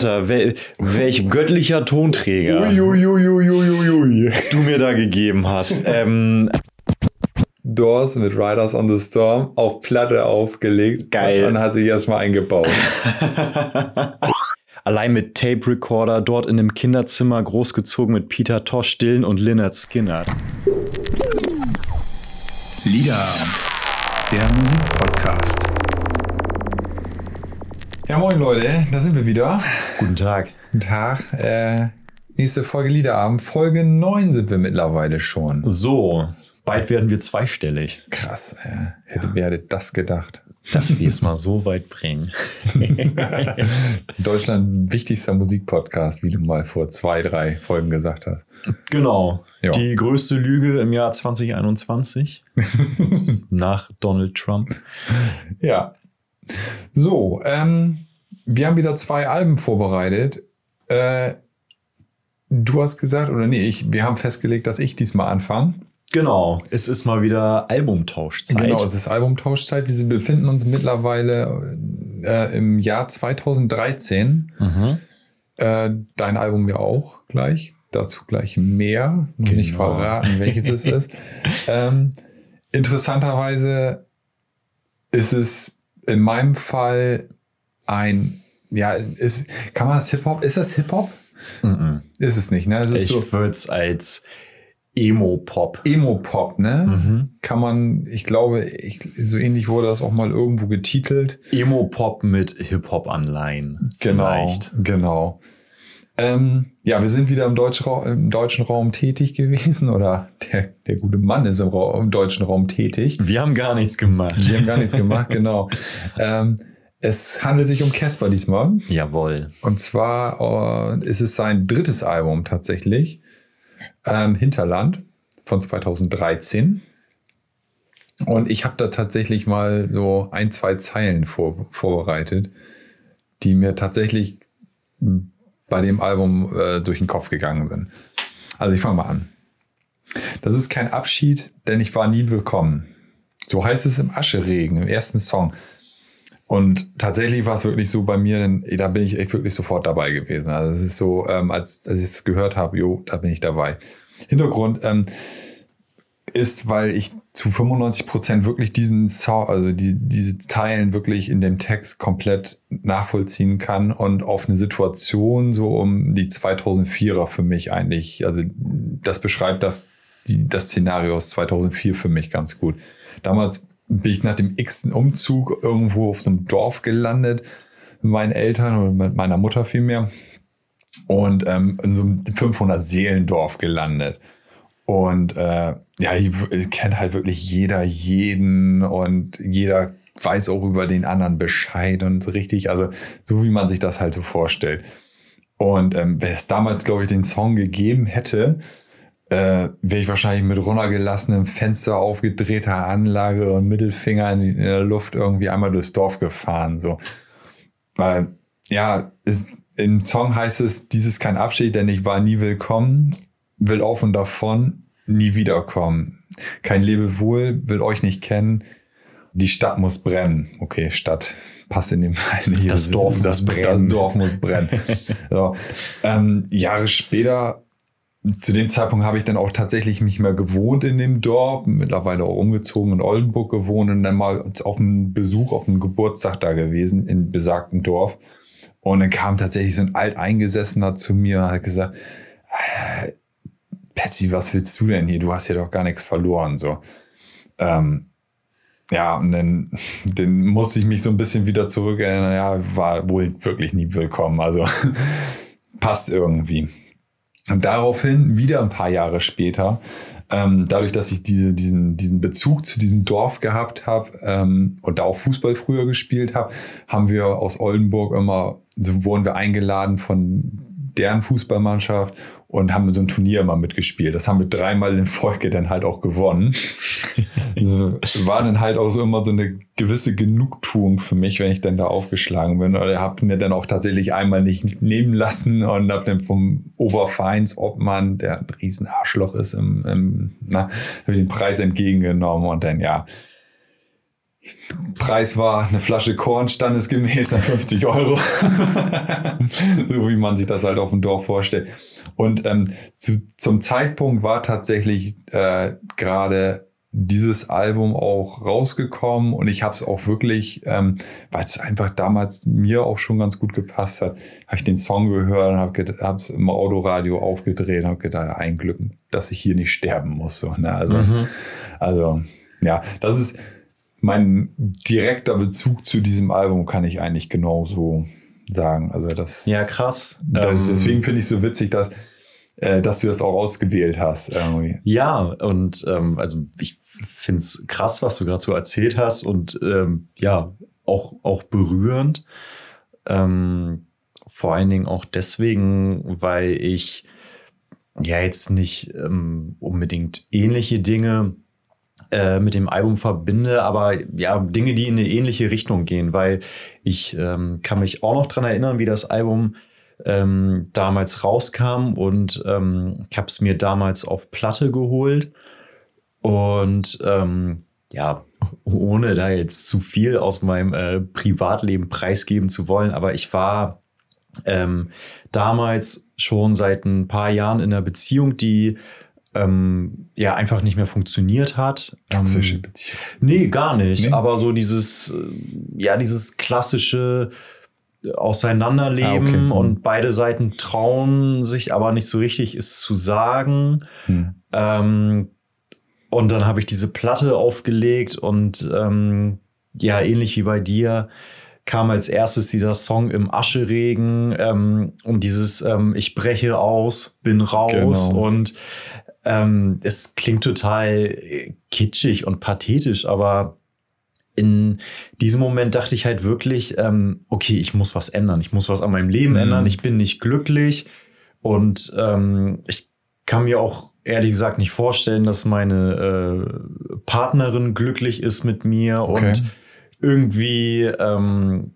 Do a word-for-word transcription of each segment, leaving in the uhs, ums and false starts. Alter, wel, welch göttlicher Tonträger ui, ui, ui, ui, ui, ui. du mir da gegeben hast. ähm, Doors mit Riders on the Storm auf Platte aufgelegt. Geil. Und hat sich erstmal eingebaut. Allein mit Tape Recorder, dort in einem Kinderzimmer, großgezogen mit Peter Tosh, Dylan und Lynyrd Skynyrd. Lieder, der Musikpodcast. Ja, moin Leute, da sind wir wieder. Guten Tag. Guten Tag. Äh, nächste Folge Liederabend. Folge neun sind wir mittlerweile schon. So, bald werden wir zweistellig. Krass, äh, hätte, ja. wer hätte das gedacht? Dass wir es mal so weit bringen. Deutschland wichtigster Musikpodcast, wie du mal vor zwei, drei Folgen gesagt hast. Genau. Ja. Die größte Lüge im Jahr zwanzig einundzwanzig. Nach Donald Trump. Ja. So, ähm, wir haben wieder zwei Alben vorbereitet. Äh, du hast gesagt, oder nee, ich, wir haben festgelegt, dass ich diesmal anfange. Genau, es ist mal wieder Albumtauschzeit. Genau, es ist Albumtauschzeit. Wir befinden uns mittlerweile äh, im Jahr zwanzig dreizehn. Mhm. Äh, dein Album ja auch gleich, dazu gleich mehr. Genau. Nicht verraten, welches es ist. Ähm, interessanterweise ist es in meinem Fall ein, ja, ist, kann man das Hip-Hop, ist das Hip-Hop? Mhm. Ist es nicht, ne? Es ist ich so, würde es als Emo-Pop. Emo-Pop, ne? Mhm. Kann man, ich glaube, ich, so ähnlich wurde das auch mal irgendwo getitelt. Emo-Pop mit Hip-Hop-Anleihen. Genau, vielleicht. Genau. Ähm, ja, wir sind wieder im, Deutschra- im deutschen Raum tätig gewesen, oder der, der gute Mann ist im, Ra- im deutschen Raum tätig. Wir haben gar nichts gemacht. Wir haben gar nichts gemacht, genau. Ähm, es handelt sich um Casper diesmal. Jawohl. Und zwar äh, ist es sein drittes Album tatsächlich. Ähm, Hinterland von zwanzig dreizehn. Und ich habe da tatsächlich mal so ein, zwei Zeilen vor, vorbereitet, die mir tatsächlich bei dem Album äh, durch den Kopf gegangen sind. Also ich fange mal an. Das ist kein Abschied, denn ich war nie willkommen. So heißt es im Ascheregen, im ersten Song. Und tatsächlich war es wirklich so bei mir, denn da bin ich echt wirklich sofort dabei gewesen. Also es ist so, ähm, als, als ich es gehört habe, jo, da bin ich dabei. Hintergrund ähm, ist, weil ich zu fünfundneunzig Prozent wirklich diesen Song, also die, diese Teilen wirklich in dem Text komplett nachvollziehen kann und auf eine Situation so um die zweitausendvierer für mich eigentlich, also das beschreibt das, die, das Szenario aus zweitausendvier für mich ganz gut. Damals bin ich nach dem x-ten Umzug irgendwo auf so einem Dorf gelandet mit meinen Eltern oder mit meiner Mutter vielmehr und ähm, in so einem fünfhundert-Seelendorf gelandet. Und äh, ja, ich, ich kennt halt wirklich jeder jeden und jeder weiß auch über den anderen Bescheid und so richtig, also so wie man sich das halt so vorstellt. Und ähm, wenn es damals, glaube ich, den Song gegeben hätte, Äh, wäre ich wahrscheinlich mit runtergelassenem Fenster, aufgedrehter Anlage und Mittelfinger in, in der Luft irgendwie einmal durchs Dorf gefahren. So. Äh, ja, ist, im Song heißt es, dies ist kein Abschied, denn ich war nie willkommen, will auf und davon, nie wiederkommen. Kein Lebewohl, will euch nicht kennen, die Stadt muss brennen. Okay, Stadt passt in dem Fall nicht. Das, das Dorf ist, muss das, brennen. Das Dorf muss brennen. So. ähm, Jahre später, zu dem Zeitpunkt habe ich dann auch tatsächlich nicht mehr gewohnt in dem Dorf, mittlerweile auch umgezogen in Oldenburg gewohnt und dann mal auf einen Besuch, auf einen Geburtstag da gewesen in besagtem Dorf. Und dann kam tatsächlich so ein Alteingesessener zu mir und hat gesagt, äh, Patsy, was willst du denn hier? Du hast hier doch gar nichts verloren. So. Ähm, ja, und dann, dann musste ich mich so ein bisschen wieder zurückerinnern. Ja, war wohl wirklich nie willkommen. Also passt irgendwie. Und daraufhin, wieder ein paar Jahre später, ähm, dadurch, dass ich diese, diesen, diesen Bezug zu diesem Dorf gehabt habe ähm, und da auch Fußball früher gespielt habe, haben wir aus Oldenburg immer, so wurden wir eingeladen von deren Fußballmannschaft und haben so ein Turnier immer mitgespielt. Das haben wir dreimal in Folge dann halt auch gewonnen. Also war dann halt auch so immer so eine gewisse Genugtuung für mich, wenn ich dann da aufgeschlagen bin. Oder hab mir dann auch tatsächlich einmal nicht nehmen lassen und hab dann vom Obervereinsobmann, der ein Riesenarschloch ist, im, im, na, hab ich den Preis entgegengenommen und dann ja, Preis war eine Flasche Korn standesgemäß an fünfzig Euro. So wie man sich das halt auf dem Dorf vorstellt. Und ähm, zu, zum Zeitpunkt war tatsächlich äh, gerade dieses Album auch rausgekommen und ich habe es auch wirklich, ähm, weil es einfach damals mir auch schon ganz gut gepasst hat, habe ich den Song gehört und habe es im Autoradio aufgedreht und habe gedacht, ein Glück, dass ich hier nicht sterben muss. So, ne? Also, mhm. also ja, das ist mein direkter Bezug zu diesem Album, kann ich eigentlich genauso sagen. Also das, ja, krass. Das, ähm, deswegen finde ich es so witzig, dass, äh, dass du das auch ausgewählt hast. Irgendwie. Ja, und ähm, also ich finde es krass, was du gerade so erzählt hast und ähm, ja, auch, auch berührend. Ähm, vor allen Dingen auch deswegen, weil ich ja jetzt nicht ähm, unbedingt ähnliche Dinge mit dem Album verbinde, aber ja, Dinge, die in eine ähnliche Richtung gehen, weil ich ähm, kann mich auch noch dran erinnern, wie das Album ähm, damals rauskam und ähm, ich habe es mir damals auf Platte geholt und ähm, ja, ohne da jetzt zu viel aus meinem äh, Privatleben preisgeben zu wollen, aber ich war ähm, damals schon seit ein paar Jahren in einer Beziehung, die Ähm, ja, einfach nicht mehr funktioniert hat. Toxische ähm, Beziehung. Nee, gar nicht. Nee. Aber so dieses, ja, dieses klassische Auseinanderleben ah, okay. und beide Seiten trauen sich aber nicht so richtig, es zu sagen. Hm. Ähm, und dann habe ich diese Platte aufgelegt und ähm, ja, ähnlich wie bei dir kam als erstes dieser Song im Ascheregen ähm, und dieses ähm, Ich breche aus, bin raus genau. und Ähm, es klingt total kitschig und pathetisch, aber in diesem Moment dachte ich halt wirklich, ähm, okay, ich muss was ändern. Ich muss was an meinem Leben mhm. ändern. Ich bin nicht glücklich und ähm, ich kann mir auch ehrlich gesagt nicht vorstellen, dass meine äh, Partnerin glücklich ist mit mir okay. und irgendwie ähm,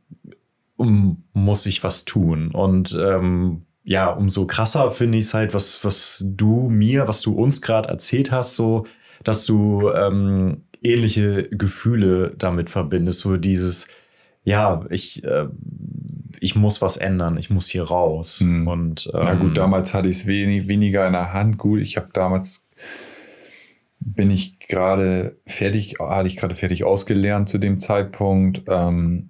muss ich was tun und ähm, ja, umso krasser finde ich es halt, was, was du mir, was du uns gerade erzählt hast, so, dass du ähm, ähnliche Gefühle damit verbindest. So dieses, ja, ich, äh, ich muss was ändern, ich muss hier raus. Hm. Und, ähm, na gut, damals hatte ich es wenig, weniger in der Hand. Gut, ich habe damals, bin ich gerade fertig, hatte ich gerade fertig ausgelernt zu dem Zeitpunkt. Ähm,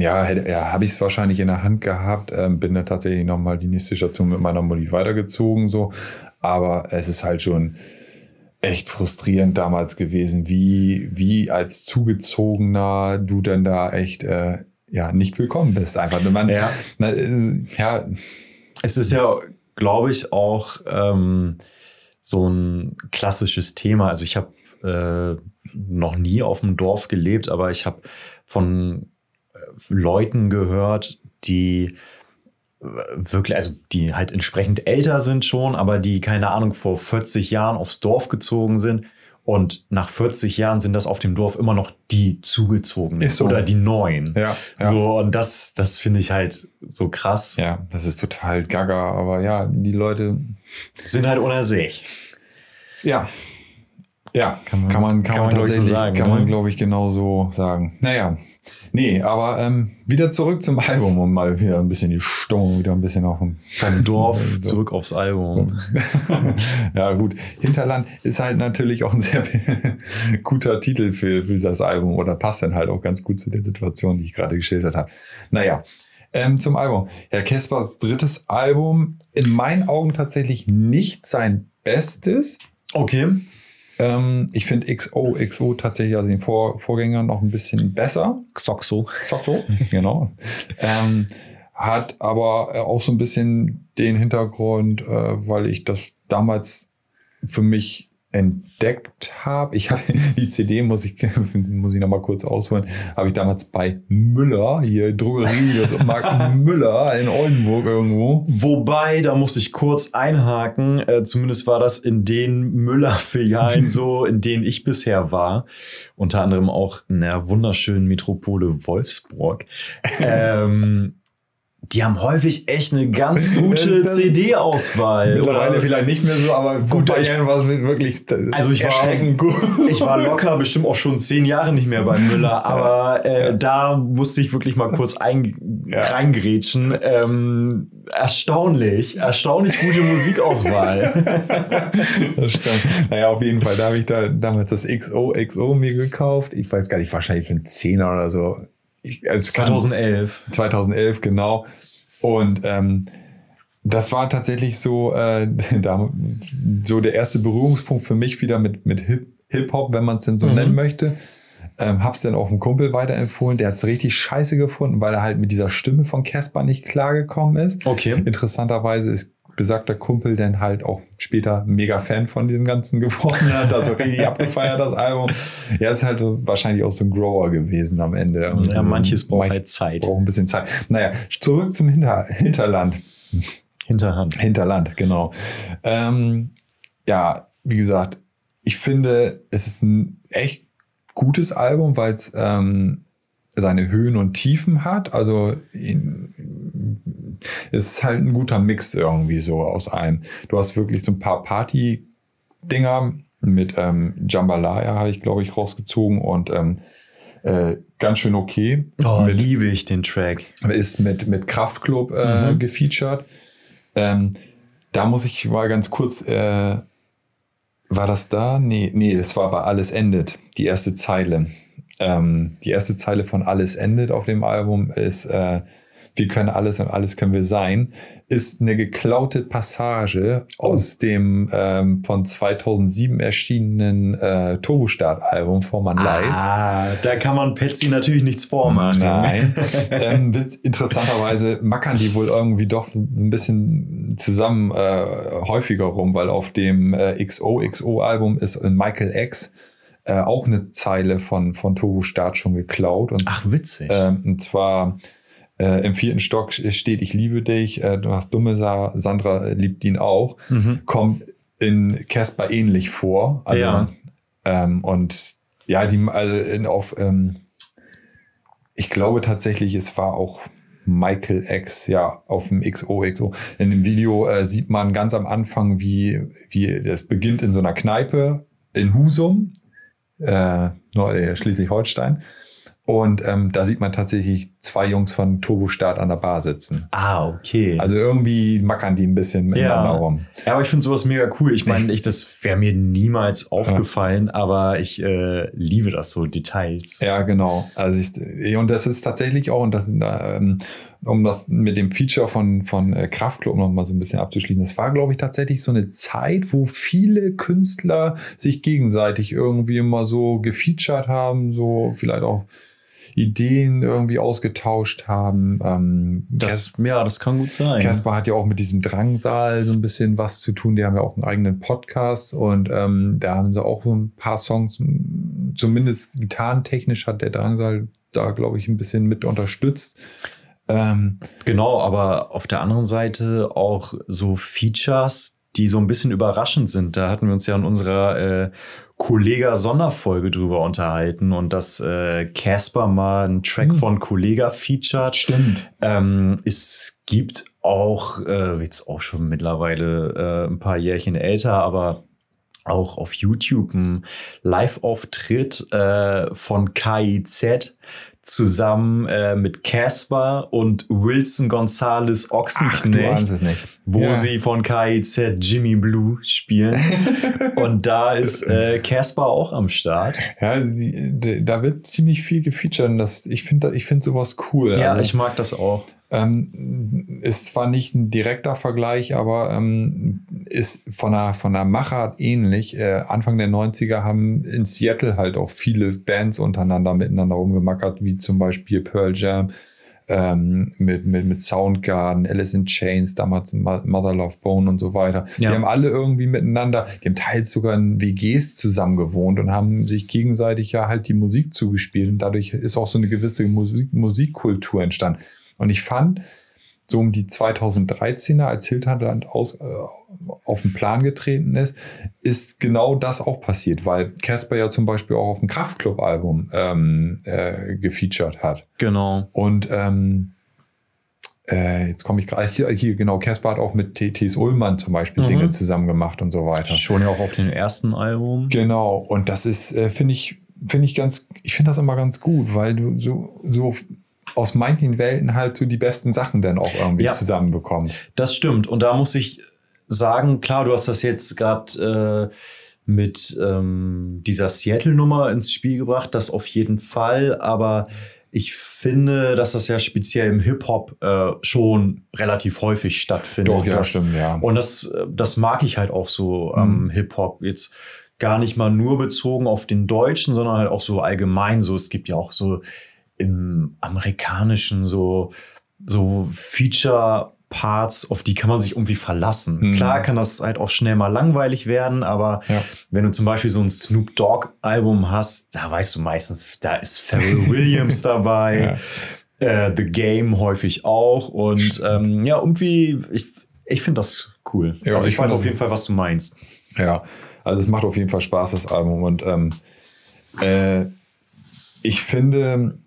Ja, ja habe ich es wahrscheinlich in der Hand gehabt, ähm, bin dann tatsächlich nochmal die nächste Station mit meiner Mutti weitergezogen, so. Aber es ist halt schon echt frustrierend damals gewesen, wie, wie als Zugezogener du denn da echt äh, ja, nicht willkommen bist. Einfach. Man, ja. Na, äh, ja. Es ist ja, glaube ich, auch ähm, so ein klassisches Thema. Also ich habe äh, noch nie auf dem Dorf gelebt, aber ich habe von Leuten gehört, die wirklich, also die halt entsprechend älter sind schon, aber die, keine Ahnung, vor vierzig Jahren aufs Dorf gezogen sind und nach vierzig Jahren sind das auf dem Dorf immer noch die Zugezogenen so. Oder die Neuen. Ja, ja. So, und das, das finde ich halt so krass. Ja, das ist total gaga, aber ja, die Leute sind halt unter sich. Ja. Ja, kann man, kann man, kann man, man tatsächlich, so sagen, kann man, glaube ich, genauso sagen. Naja. Nee, aber ähm, wieder zurück zum Album und mal wieder ein bisschen die Stimmung, wieder ein bisschen auf dem vom Dorf zurück aufs Album. Ja gut, Hinterland ist halt natürlich auch ein sehr guter Titel für, für das Album oder passt dann halt auch ganz gut zu der Situation, die ich gerade geschildert habe. Naja, ähm, zum Album. Ja, Caspers drittes Album, in meinen Augen tatsächlich nicht sein Bestes. Okay. Ähm, ich finde X O X O tatsächlich, also den Vor- Vorgänger, noch ein bisschen besser. X O X O. X O X O, genau. Ähm, hat aber auch so ein bisschen den Hintergrund, äh, weil ich das damals für mich entdeckt habe. Ich habe die C D, muss ich, muss ich noch mal kurz ausholen, habe ich damals bei Müller, hier Drogerie, Mark Müller in Oldenburg irgendwo. Wobei, da muss ich kurz einhaken, äh, zumindest war das in den Müller-Filialen so, in denen ich bisher war, unter anderem auch in der wunderschönen Metropole Wolfsburg. Ähm, die haben häufig echt eine ganz gute C D-Auswahl. Mittlerweile vielleicht nicht mehr so, aber gut, bei Jahren war es wirklich also ich erschreckend war, gut. Ich war locker bestimmt auch schon zehn Jahre nicht mehr bei Müller, aber äh, ja. da musste ich wirklich mal kurz ein, ja. reingrätschen. Ähm, erstaunlich, erstaunlich gute Musikauswahl. Das stimmt. Naja, auf jeden Fall, da habe ich da damals das X O X O mir gekauft. Ich weiß gar nicht, wahrscheinlich für einen Zehner oder so. Ich, also zweitausendelf. zweitausendelf, genau. Und ähm, das war tatsächlich so, äh, da, so der erste Berührungspunkt für mich wieder mit, mit Hip, Hip-Hop, wenn man es denn so mhm. nennen möchte. Ähm, hab's dann auch einem Kumpel weiterempfohlen, der hat's richtig scheiße gefunden, weil er halt mit dieser Stimme von Casper nicht klargekommen ist. Okay. Interessanterweise ist besagter Kumpel dann halt auch später mega Fan von dem Ganzen geworden hat, also richtig abgefeiert das Album. Ja, ist halt wahrscheinlich auch so ein Grower gewesen am Ende. Und ja, manches braucht halt Zeit. Braucht ein bisschen Zeit. Naja, zurück zum Hinter- Hinterland. Hinterhand. Hinterland, genau. Ähm, ja, wie gesagt, ich finde, es ist ein echt gutes Album, weil es ähm, seine Höhen und Tiefen hat. Also in, es ist halt ein guter Mix irgendwie so aus einem. Du hast wirklich so ein paar Party-Dinger mit ähm, Jambalaya habe ich, glaube ich, rausgezogen und ähm, äh, ganz schön okay. Oh, mit, liebe ich den Track. Ist mit, mit Kraftklub äh, mhm. gefeatured. Ähm, da muss ich mal ganz kurz, äh, war das da? Nee, nee, das war bei Alles endet, die erste Zeile. Ähm, die erste Zeile von Alles endet auf dem Album ist äh, wir können alles und alles können wir sein, ist eine geklaute Passage oh. aus dem ähm, von zweitausendsieben erschienenen äh, Turbo Start Album Vormann Leis. Ah, da kann man Petzi natürlich nichts vormachen. Nein. ähm, interessanterweise mackern die wohl irgendwie doch ein bisschen zusammen äh, häufiger rum, weil auf dem äh, X O X O Album ist in Michael X äh, auch eine Zeile von, von Turbo Start schon geklaut. Und, ach, witzig. Äh, und zwar Äh, im vierten Stock steht, ich liebe dich, äh, du hast dumme Sa- Sandra liebt ihn auch, mhm. kommt in Casper ähnlich vor. Also, ja. Ähm, und ja, die, also in, auf, ähm, ich glaube tatsächlich, es war auch Michael X, ja, auf dem X O X O. In dem Video äh, sieht man ganz am Anfang, wie, wie das beginnt in so einer Kneipe in Husum, äh, Schleswig-Holstein. Und ähm, da sieht man tatsächlich zwei Jungs von Turbo Start an der Bar sitzen. Ah, okay. Also irgendwie mackern die ein bisschen miteinander ja. rum. Ja, aber ich finde sowas mega cool. Ich meine, ich, das wäre mir niemals aufgefallen, ja. aber ich äh, liebe das so, Details. Ja, genau. Also ich, und das ist tatsächlich auch, und das, ähm, um das mit dem Feature von, von äh, Kraftklub noch mal so ein bisschen abzuschließen, das war, glaube ich, tatsächlich so eine Zeit, wo viele Künstler sich gegenseitig irgendwie immer so gefeatured haben, so vielleicht auch Ideen irgendwie ausgetauscht haben. Ähm, das, Kas- ja, das kann gut sein. Casper hat ja auch mit diesem Drangsal so ein bisschen was zu tun. Die haben ja auch einen eigenen Podcast und ähm, da haben sie auch so ein paar Songs, zumindest gitarrentechnisch hat der Drangsal da, glaube ich, ein bisschen mit unterstützt. Ähm, genau, aber auf der anderen Seite auch so Features, die so ein bisschen überraschend sind. Da hatten wir uns ja in unserer äh, Kollega-Sonderfolge drüber unterhalten und dass äh, Casper mal einen Track hm. von Kollega featured. Stimmt. Ähm, es gibt auch, äh, jetzt auch schon mittlerweile äh, ein paar Jährchen älter, aber auch auf YouTube ein Live-Auftritt äh, von K I Z zusammen äh, mit Casper und Wilson Gonzales Ochsenknecht, Ach, nicht. wo ja. sie von K I Z Jimmy Blue spielen. Und da ist Casper äh, auch am Start. Ja, die, die, da wird ziemlich viel gefeatured. Das, ich finde ich find sowas cool. Ja, also, ich mag das auch. Ähm, ist zwar nicht ein direkter Vergleich, aber ähm, ist von der, von der Machart ähnlich. Äh, Anfang der neunziger haben in Seattle halt auch viele Bands untereinander miteinander rumgemackert, wie zum Beispiel Pearl Jam ähm, mit, mit, mit Soundgarden, Alice in Chains, damals Mother Love Bone und so weiter. Ja. Die haben alle irgendwie miteinander, die haben teils sogar in W Gs zusammen gewohnt und haben sich gegenseitig ja halt die Musik zugespielt und dadurch ist auch so eine gewisse Musik, Musikkultur entstanden. Und ich fand, so um die zweitausenddreizehner, als Hinterland aus, äh, auf den Plan getreten ist, ist genau das auch passiert, weil Casper ja zum Beispiel auch auf dem Kraftklub-Album ähm, äh, gefeatured hat. Genau. Und ähm, Äh, jetzt komme ich gerade, hier, hier genau, Casper hat auch mit T Ts Ullmann zum Beispiel mhm. Dinge zusammen gemacht und so weiter. Schon ja auch auf dem ersten Album. Genau, und das ist, äh, finde ich, finde ich ganz, ich finde das immer ganz gut, weil du so, so aus manchen Welten halt so die besten Sachen dann auch irgendwie ja, zusammenbekommst. Das stimmt, und da muss ich sagen, klar, du hast das jetzt gerade äh, mit ähm, dieser Seattle-Nummer ins Spiel gebracht, das auf jeden Fall, aber ich finde, dass das ja speziell im Hip-Hop äh, schon relativ häufig stattfindet. Doch, ja, das stimmt, ja. Und das, das mag ich halt auch so am ähm, Hip-Hop. Jetzt gar nicht mal nur bezogen auf den Deutschen, sondern halt auch so allgemein. So, es gibt ja auch so im Amerikanischen so, so Feature-Parts, auf die kann man sich irgendwie verlassen. Mhm. Klar kann das halt auch schnell mal langweilig werden, aber ja, wenn du zum Beispiel so ein Snoop Dogg-Album hast, da weißt du meistens, da ist Pharrell Williams dabei, ja, äh, The Game häufig auch. Und ähm, ja, irgendwie, ich, ich finde das cool. Ja, also ich, ich weiß auf jeden Fall, was du meinst. Ja, also es macht auf jeden Fall Spaß, das Album. Und ähm, äh, ich finde,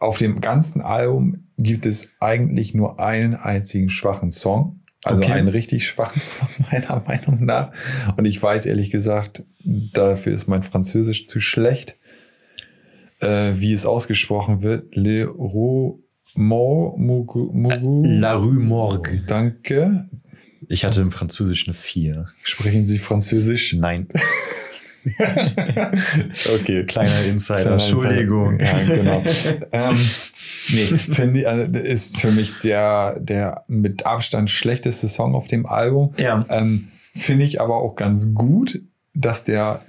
auf dem ganzen Album gibt es eigentlich nur einen einzigen schwachen Song. Also okay, einen richtig schwachen Song, meiner Meinung nach. Und ich weiß ehrlich gesagt, dafür ist mein Französisch zu schlecht, äh, wie es ausgesprochen wird. Le Rue Morgue. La Rue Morgue. Danke. Ich hatte im Französisch eine vier. Sprechen Sie Französisch? Nein. Okay, kleiner Insider. Kleiner Entschuldigung. Insider. Ja, genau. ähm, nee, finde ich, also, ist für mich der, der mit Abstand schlechteste Song auf dem Album. Ja. Ähm, finde ich aber auch ganz gut, dass der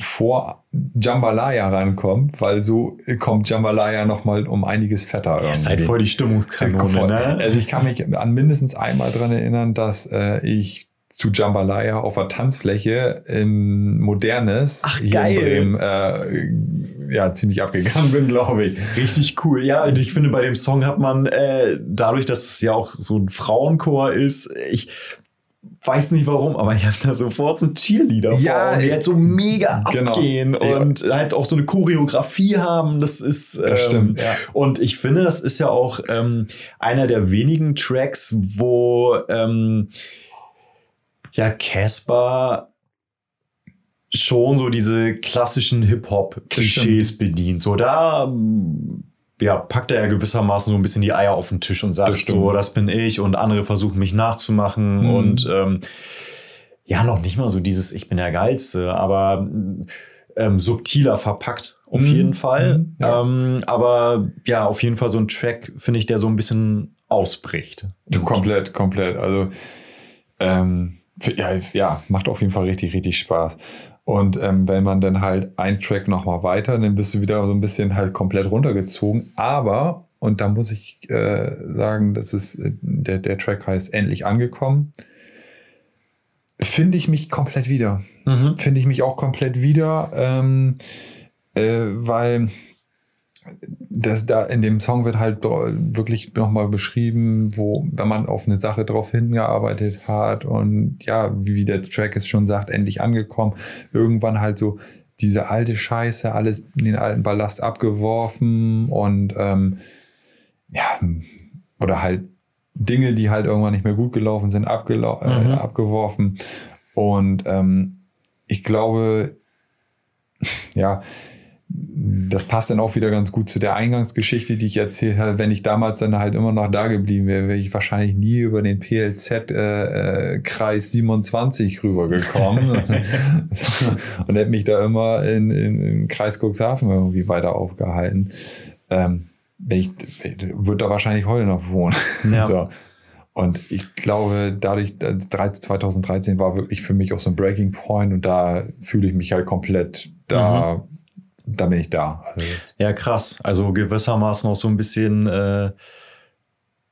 vor Jambalaya rankommt, weil so kommt Jambalaya nochmal um einiges fetter. Das ja, ist halt voll die Stimmungskanone. Ne? Also ich kann mich an mindestens einmal dran erinnern, dass äh, ich zu Jambalaya auf der Tanzfläche in Modernes Ach, hier geil. in Bremen äh, ja, ziemlich abgegangen bin, glaube ich. Richtig cool. Ja, ich finde, bei dem Song hat man äh, dadurch, dass es ja auch so ein Frauenchor ist, ich weiß nicht warum, aber ich habe da sofort so Cheerleader ja, vor, die halt so mega genau. abgehen und ja. halt auch so eine Choreografie haben. Das ist ähm, das stimmt, ja. Und ich finde, das ist ja auch ähm, einer der wenigen Tracks, wo ähm, ja, Casper schon so diese klassischen Hip-Hop-Klischees bedient. So, da ja, packt er ja gewissermaßen so ein bisschen die Eier auf den Tisch und sagt, das so, das bin ich und andere versuchen mich nachzumachen. Mhm. Und ähm, ja, noch nicht mal so dieses Ich bin der Geilste, aber ähm, subtiler verpackt auf mhm. jeden Fall. Ja. Ähm, aber ja, auf jeden Fall so ein Track, finde ich, der so ein bisschen ausbricht. Du, komplett, komplett. Also ähm Ja, ja, macht auf jeden Fall richtig, richtig Spaß. Und ähm, wenn man dann halt einen Track nochmal weiter, dann bist du wieder so ein bisschen halt komplett runtergezogen. Aber, und da muss ich äh, sagen, das ist, der, der Track heißt Endlich Angekommen, finde ich mich komplett wieder. Mhm. Finde ich mich auch komplett wieder, ähm, äh, weil das da in dem Song wird halt wirklich nochmal beschrieben, wo, wenn man auf eine Sache drauf hingearbeitet hat und ja, wie der Track es schon sagt, endlich angekommen, irgendwann halt so diese alte Scheiße, alles in den alten Ballast abgeworfen und ähm, ja, oder halt Dinge, die halt irgendwann nicht mehr gut gelaufen sind, abgelau- mhm. äh, abgeworfen und ähm, ich glaube, ja, das passt dann auch wieder ganz gut zu der Eingangsgeschichte, die ich erzählt habe. Wenn ich damals dann halt immer noch da geblieben wäre, wäre ich wahrscheinlich nie über den P L Z-Kreis äh, siebenundzwanzig rübergekommen und hätte mich da immer in, in, in Kreis Cuxhaven irgendwie weiter aufgehalten. Ähm, ich würde da wahrscheinlich heute noch wohnen. Ja. So. Und ich glaube, dadurch, zwanzig dreizehn war wirklich für mich auch so ein Breaking Point und da fühle ich mich halt komplett da. Mhm. Da bin ich da. Also ja, krass. Also gewissermaßen auch so ein bisschen, äh,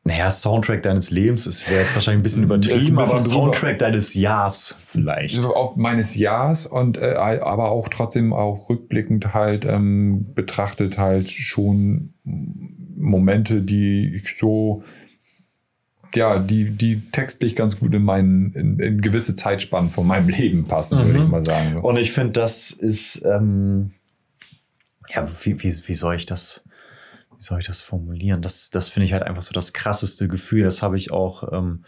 naja, Soundtrack deines Lebens ist ja jetzt wahrscheinlich ein bisschen übertrieben, ein bisschen aber Soundtrack drüber. Deines Jahres vielleicht. Auch meines Jahres und äh, aber auch trotzdem auch rückblickend halt ähm, betrachtet halt schon Momente, die ich so, ja, die, die textlich ganz gut in, meinen, in, in gewisse Zeitspannen von meinem Leben passen, mhm. würde ich mal sagen. Und ich finde, das ist... Ähm, ja, wie, wie, wie soll ich das wie soll ich das formulieren? Das, das finde ich halt einfach so das krasseste Gefühl. Das habe ich auch ähm,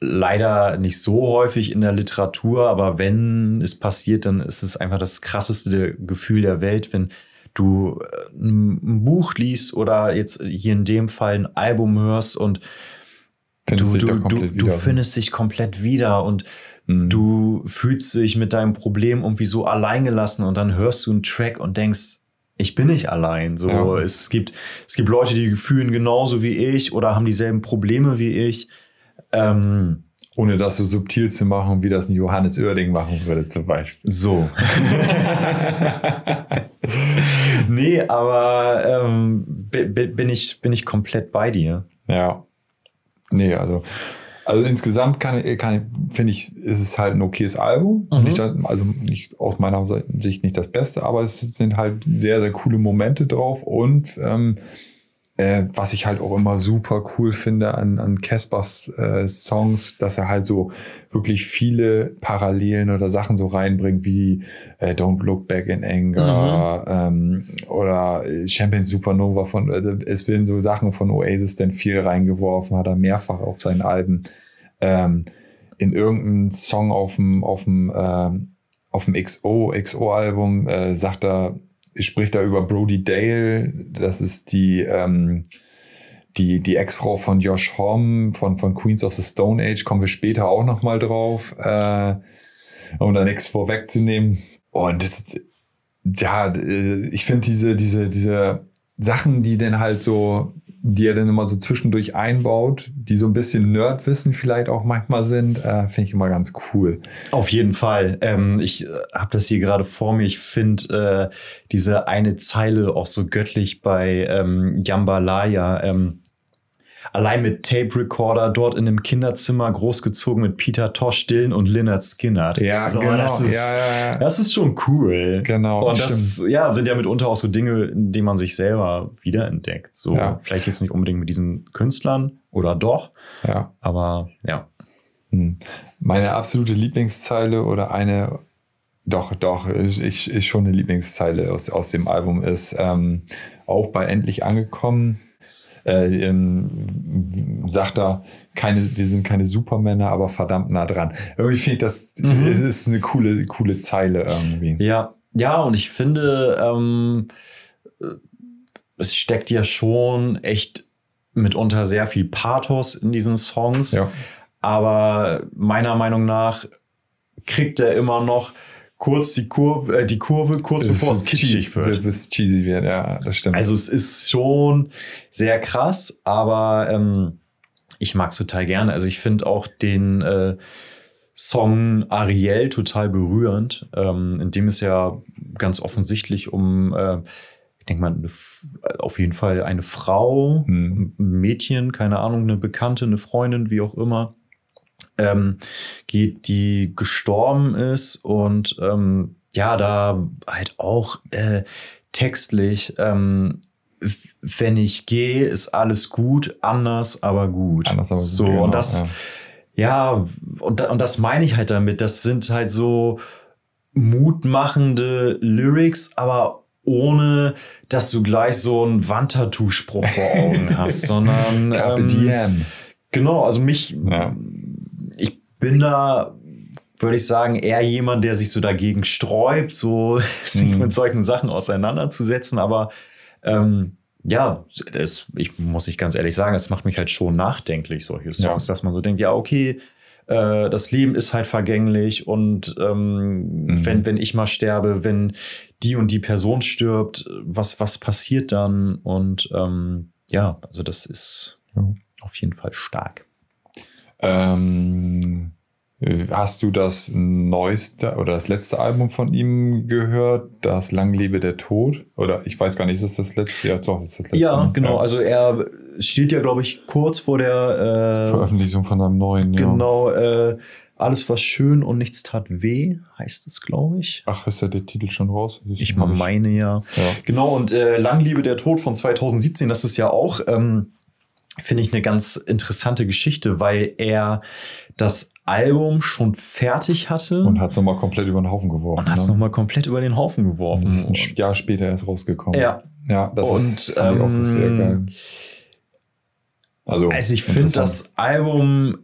leider nicht so häufig in der Literatur, aber wenn es passiert, dann ist es einfach das krasseste Gefühl der Welt, wenn du ein Buch liest oder jetzt hier in dem Fall ein Album hörst und findest du, du, du, du findest dich komplett wieder und mhm. du fühlst dich mit deinem Problem irgendwie so alleingelassen und dann hörst du einen Track und denkst, ich bin nicht allein. So, ja. es gibt, es gibt Leute, die fühlen genauso wie ich oder haben dieselben Probleme wie ich. Ähm, Ohne das so subtil zu machen, wie das ein Johannes Oerding machen würde zum Beispiel. So. Nee, aber ähm, bin, ich, bin ich komplett bei dir. Ja. Nee, also, also insgesamt kann, kann, finde ich, ist es halt ein okayes Album. Mhm. Nicht, also nicht, aus meiner Sicht nicht das Beste, aber es sind halt sehr, sehr coole Momente drauf. Und ähm, äh, was ich halt auch immer super cool finde an, an Caspers äh, Songs, dass er halt so wirklich viele Parallelen oder Sachen so reinbringt, wie äh, Don't Look Back in Anger mhm. ähm, oder Champagne Supernova. Von, also es werden so Sachen von Oasis dann viel reingeworfen, hat er mehrfach auf seinen Alben. Ähm, in irgendeinem Song auf dem auf dem ähm, auf dem X O X O-Album äh, sagt er, spricht da über Brody Dale, das ist die ähm, die die Ex-Frau von Josh Homme von von Queens of the Stone Age, kommen wir später auch noch mal drauf, äh, um da nichts vorwegzunehmen. Und ja, ich finde diese diese diese Sachen, die dann halt so, die er dann immer so zwischendurch einbaut, die so ein bisschen Nerdwissen vielleicht auch manchmal sind, äh, finde ich immer ganz cool. Auf jeden Fall. Ähm, ich habe das hier gerade vor mir. Ich finde äh, diese eine Zeile auch so göttlich bei ähm, Jambalaya. Ähm, allein mit Tape Recorder, dort in einem Kinderzimmer, großgezogen mit Peter Tosh, Dylan und Lynyrd Skynyrd. Ja, so, genau. Das ist, ja, ja, ja. das ist schon cool. Genau. Und das stimmt. Ja, sind ja mitunter auch so Dinge, in denen man sich selber wiederentdeckt. So, ja. Vielleicht jetzt nicht unbedingt mit diesen Künstlern oder doch. Ja. Aber ja. Meine absolute Lieblingszeile oder eine, doch, doch, ich, ich schon eine Lieblingszeile aus, aus dem Album ist, ähm, auch bei Endlich Angekommen. Äh, ähm, sagt er, keine, wir sind keine Supermänner, aber verdammt nah dran. Irgendwie finde ich das, mhm. es ist eine coole, coole Zeile irgendwie. Ja, ja, und ich finde, ähm, es steckt ja schon echt mitunter sehr viel Pathos in diesen Songs. Ja. Aber meiner Meinung nach kriegt er immer noch kurz die Kurve, äh, die Kurve kurz bis bevor es kitschig wird. Bis es cheesy wird, ja, das stimmt. Also es ist schon sehr krass, aber ähm, ich mag es total gerne. Also ich finde auch den äh, Song Ariel total berührend, ähm, in dem es ja ganz offensichtlich um, äh, ich denke mal, eine, auf jeden Fall eine Frau, hm. ein Mädchen, keine Ahnung, eine Bekannte, eine Freundin, wie auch immer, Ähm, geht, die gestorben ist und ähm, ja, da halt auch äh, textlich, ähm, f- wenn ich gehe, ist alles gut, anders aber gut. Anders aber so, gut, genau, und das, ja, ja und, da, und das meine ich halt damit, das sind halt so mutmachende Lyrics, aber ohne, dass du gleich so einen Wandtattoo-Spruch vor Augen hast, sondern Carpe diem. Ähm, genau, also mich... Ja. Bin da, würde ich sagen, eher jemand, der sich so dagegen sträubt, so sich mm. mit solchen Sachen auseinanderzusetzen. Aber ähm, ja, das, ich muss ich ganz ehrlich sagen, es macht mich halt schon nachdenklich, solche Songs, ja. dass man so denkt, ja, okay, äh, das Leben ist halt vergänglich und ähm, mm. wenn, wenn ich mal sterbe, wenn die und die Person stirbt, was, was passiert dann? Und ähm, ja, also das ist ja. auf jeden Fall stark. Ähm, hast du das neueste oder das letzte Album von ihm gehört? Das Langlebe der Tod? Oder ich weiß gar nicht, ist das das letzte? Ja, doch, ist das letzte. Ja, genau. Ja. Also er steht ja, glaube ich, kurz vor der äh, Veröffentlichung von einem neuen. Genau. Ja. Äh, Alles war schön und nichts tat weh, heißt es, glaube ich. Ach, ist ja der Titel schon raus? Ich, ich meine ja. ja. Genau, und äh, Langlebe der Tod von zweitausendsiebzehn, das ist ja auch... Ähm, finde ich eine ganz interessante Geschichte, weil er das Album schon fertig hatte. Und hat es nochmal komplett über den Haufen geworfen. Und hat es ne? nochmal komplett über den Haufen geworfen. Das ist ein Jahr später erst rausgekommen. Ja. Ja, das und, ist ähm, auch sehr geil. Also, also ich finde das Album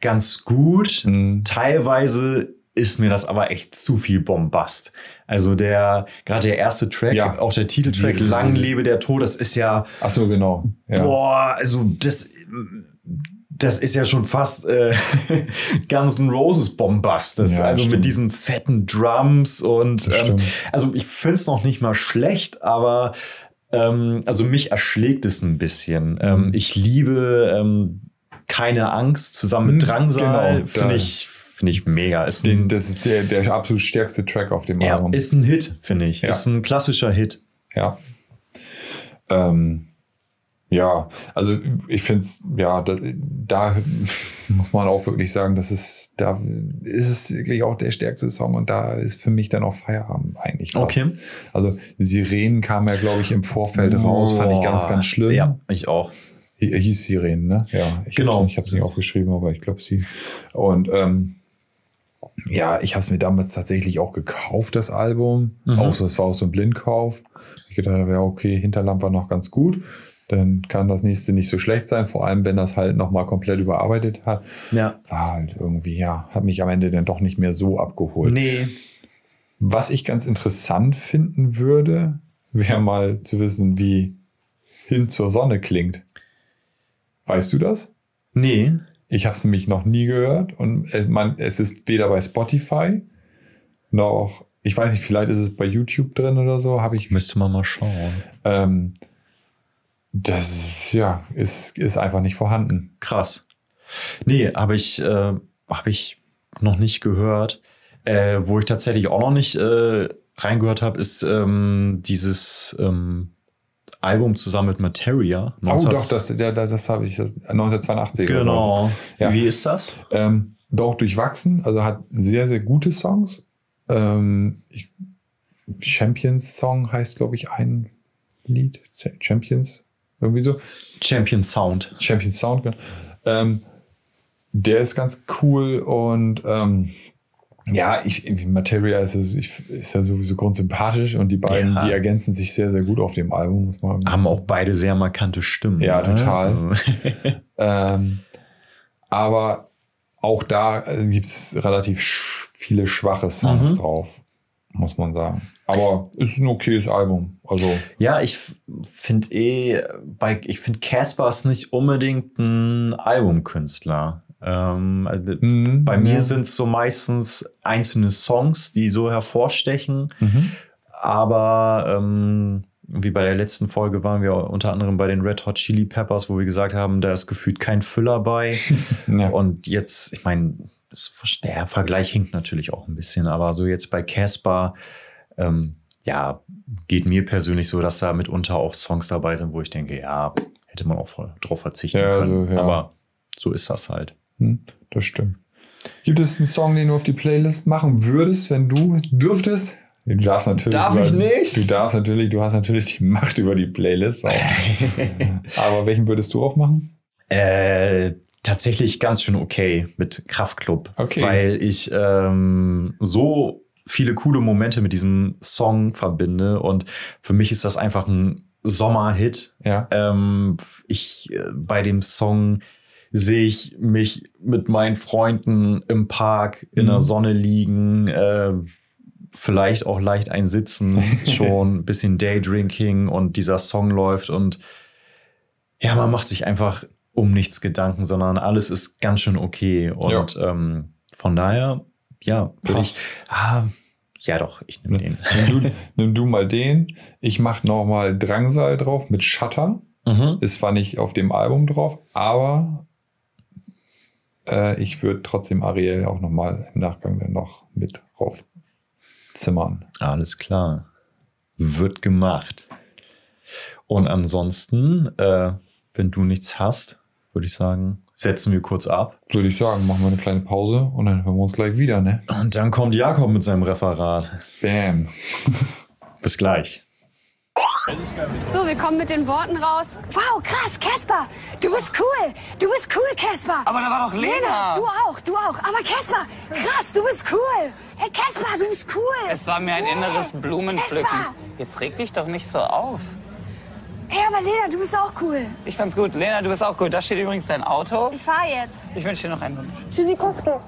ganz gut. Mhm. Teilweise ist mir das aber echt zu viel Bombast. Also der, gerade der erste Track, ja. auch der Titeltrack, Sie Langlebe der Tod, das ist ja... Ach so, genau. Ja. Boah, also das... Das ist ja schon fast äh, Guns N' Roses Bombast. Ja, also stimmt. Mit diesen fetten Drums und ähm, also ich finde es noch nicht mal schlecht, aber ähm, also mich erschlägt es ein bisschen. Mhm. Ähm, ich liebe ähm, Keine Angst zusammen mit Drangsal. Genau, finde ich, find ich mega. Ist Den, ein, das ist der, der absolut stärkste Track auf dem ja, Album. Ist ein Hit, finde ich. Ja. Ist ein klassischer Hit. Ja. Ähm. Ja, also ich finde es, ja, da, da muss man auch wirklich sagen, das ist, da ist es wirklich auch der stärkste Song und da ist für mich dann auch Feierabend eigentlich. Fast. Okay. Also Sirenen kam ja, glaube ich, im Vorfeld raus, fand ich ganz, ganz schlimm. Ja, ich auch. Hieß Sirenen, ne? Ja, ich genau. Hab's, ich habe es nicht aufgeschrieben, aber ich glaube sie. Und ähm, ja, ich habe es mir damals tatsächlich auch gekauft, das Album. Mhm. Auch so, es war auch so ein Blindkauf. Ich dachte, ja, okay, Hinterland war noch ganz gut. Dann kann das nächste nicht so schlecht sein, vor allem wenn das halt nochmal komplett überarbeitet hat. Ja. War halt irgendwie, ja, hat mich am Ende dann doch nicht mehr so abgeholt. Nee. Was ich ganz interessant finden würde, wäre mal zu wissen, wie Hin zur Sonne klingt. Weißt du das? Nee. Ich habe es nämlich noch nie gehört und man, es ist weder bei Spotify noch, ich weiß nicht, vielleicht ist es bei YouTube drin oder so. Hab ich, müsste man mal schauen. Ähm, Das ja, ist, ist einfach nicht vorhanden. Krass. Nee, habe ich, äh, hab ich noch nicht gehört. Äh, wo ich tatsächlich auch noch nicht äh, reingehört habe, ist ähm, dieses ähm, Album zusammen mit Materia. neunzehn Oh doch, das, ja, das, das habe ich. Das, neunzehnhundertzweiundachtzig Genau. Ja. Wie ist das? Ähm, doch durchwachsen. Also hat sehr, sehr gute Songs. Ähm, ich, Champions Song heißt, glaube ich, ein Lied. Champions. Irgendwie so. Champion Sound. Champion Sound, genau. Ähm, der ist ganz cool und ähm, ja, ich, Materia ist, ich, ist ja sowieso grundsympathisch und die beiden, ja. die ergänzen sich sehr, sehr gut auf dem Album. Muss man Haben auch beide sehr markante Stimmen. Ja, ne? Total. Also. ähm, aber auch da gibt es relativ sch- viele schwache Songs mhm. drauf, muss man sagen. Aber ist ein okayes Album. Also. Ja, ich finde eh, bei, ich finde Casper ist nicht unbedingt ein Albumkünstler. Ähm, also mhm, bei mir ja. sind es so meistens einzelne Songs, die so hervorstechen. Mhm. Aber ähm, wie bei der letzten Folge waren wir unter anderem bei den Red Hot Chili Peppers, wo wir gesagt haben, da ist gefühlt kein Füller bei. ja. Und jetzt, ich meine, der Vergleich hinkt natürlich auch ein bisschen, aber so jetzt bei Casper. Ähm, ja, geht mir persönlich so, dass da mitunter auch Songs dabei sind, wo ich denke, ja, hätte man auch voll drauf verzichten ja, können. Also, ja. Aber so ist das halt. Hm, das stimmt. Gibt es einen Song, den du auf die Playlist machen würdest, wenn du dürftest? Du darfst natürlich. Darf über, ich nicht? Du darfst natürlich, du hast natürlich die Macht über die Playlist. Aber welchen würdest du aufmachen? Äh, tatsächlich ganz schön okay mit Kraftklub. Okay. Weil ich ähm, so viele coole Momente mit diesem Song verbinde und für mich ist das einfach ein Sommerhit. Ja. Ähm, ich äh, bei dem Song sehe ich mich mit meinen Freunden im Park in mhm. der Sonne liegen, äh, vielleicht auch leicht ein Sitzen, schon ein bisschen Daydrinking und dieser Song läuft und ja, man macht sich einfach um nichts Gedanken, sondern alles ist ganz schön okay und ja. ähm, von daher ja, ich, ah, ja doch, ich nehme den. Nimm du, nimm du mal den. Ich mache nochmal Drangsal drauf mit Shutter. Mhm. Ist zwar nicht auf dem Album drauf, aber äh, ich würde trotzdem Ariel auch nochmal im Nachgang dann noch mit drauf zimmern. Alles klar. Wird gemacht. Und ansonsten, äh, wenn du nichts hast, würde ich sagen, setzen wir kurz ab. Würde ich sagen, machen wir eine kleine Pause und dann hören wir uns gleich wieder, ne? Und dann kommt Jakob mit seinem Referat. Bam. Bis gleich. So, wir kommen mit den Worten raus. Wow, krass, Casper, du bist cool. Du bist cool, Casper. Aber da war doch Lena. Lena, du auch, du auch. Aber Casper, krass, du bist cool. Hey, Casper, du bist cool. Es war mir ein yeah. inneres Blumenpflücken. Casper. Jetzt reg dich doch nicht so auf. Hey, aber Lena, du bist auch cool. Ich fand's gut. Lena, du bist auch cool. Da steht übrigens dein Auto. Ich fahre jetzt. Ich wünsche dir noch einen Wunsch. Tschüssi, Casper.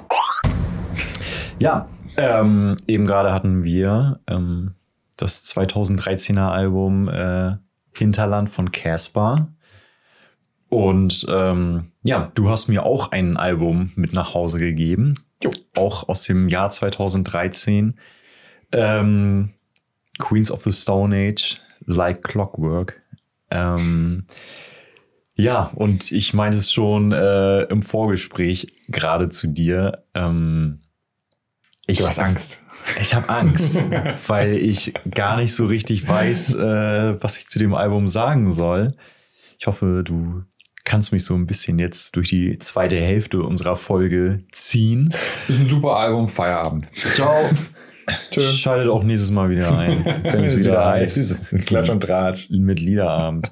Ja, ähm, eben gerade hatten wir ähm, das zweitausenddreizehner Album äh, Hinterland von Casper. Und ähm, ja, du hast mir auch ein Album mit nach Hause gegeben. Jo. Auch aus dem Jahr zweitausenddreizehn. Ähm, Queens of the Stone Age, Like Clockwork. Ähm, ja, und ich meinte es schon äh, im Vorgespräch gerade zu dir. Ähm, Ich du hast Angst. Ich habe Angst, weil ich gar nicht so richtig weiß, äh, was ich zu dem Album sagen soll. Ich hoffe, du kannst mich so ein bisschen jetzt durch die zweite Hälfte unserer Folge ziehen. Ist ein super Album, Feierabend. Ciao. Tschüss. Schaltet auch nächstes Mal wieder ein, wenn es wieder heißt. Klatsch und Draht. Mit Liederabend.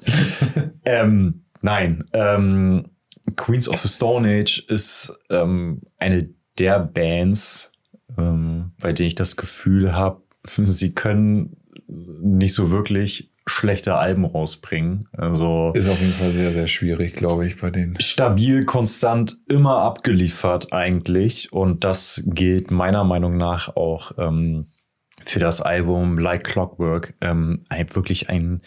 ähm, nein, ähm, Queens of the Stone Age ist ähm, eine der Bands, bei denen ich das Gefühl habe, sie können nicht so wirklich schlechte Alben rausbringen. Also ist auf jeden Fall sehr, sehr schwierig, glaube ich, bei denen. Stabil, konstant, immer abgeliefert eigentlich. Und das gilt meiner Meinung nach auch ähm, für das Album Like Clockwork. Ähm, wirklich ein,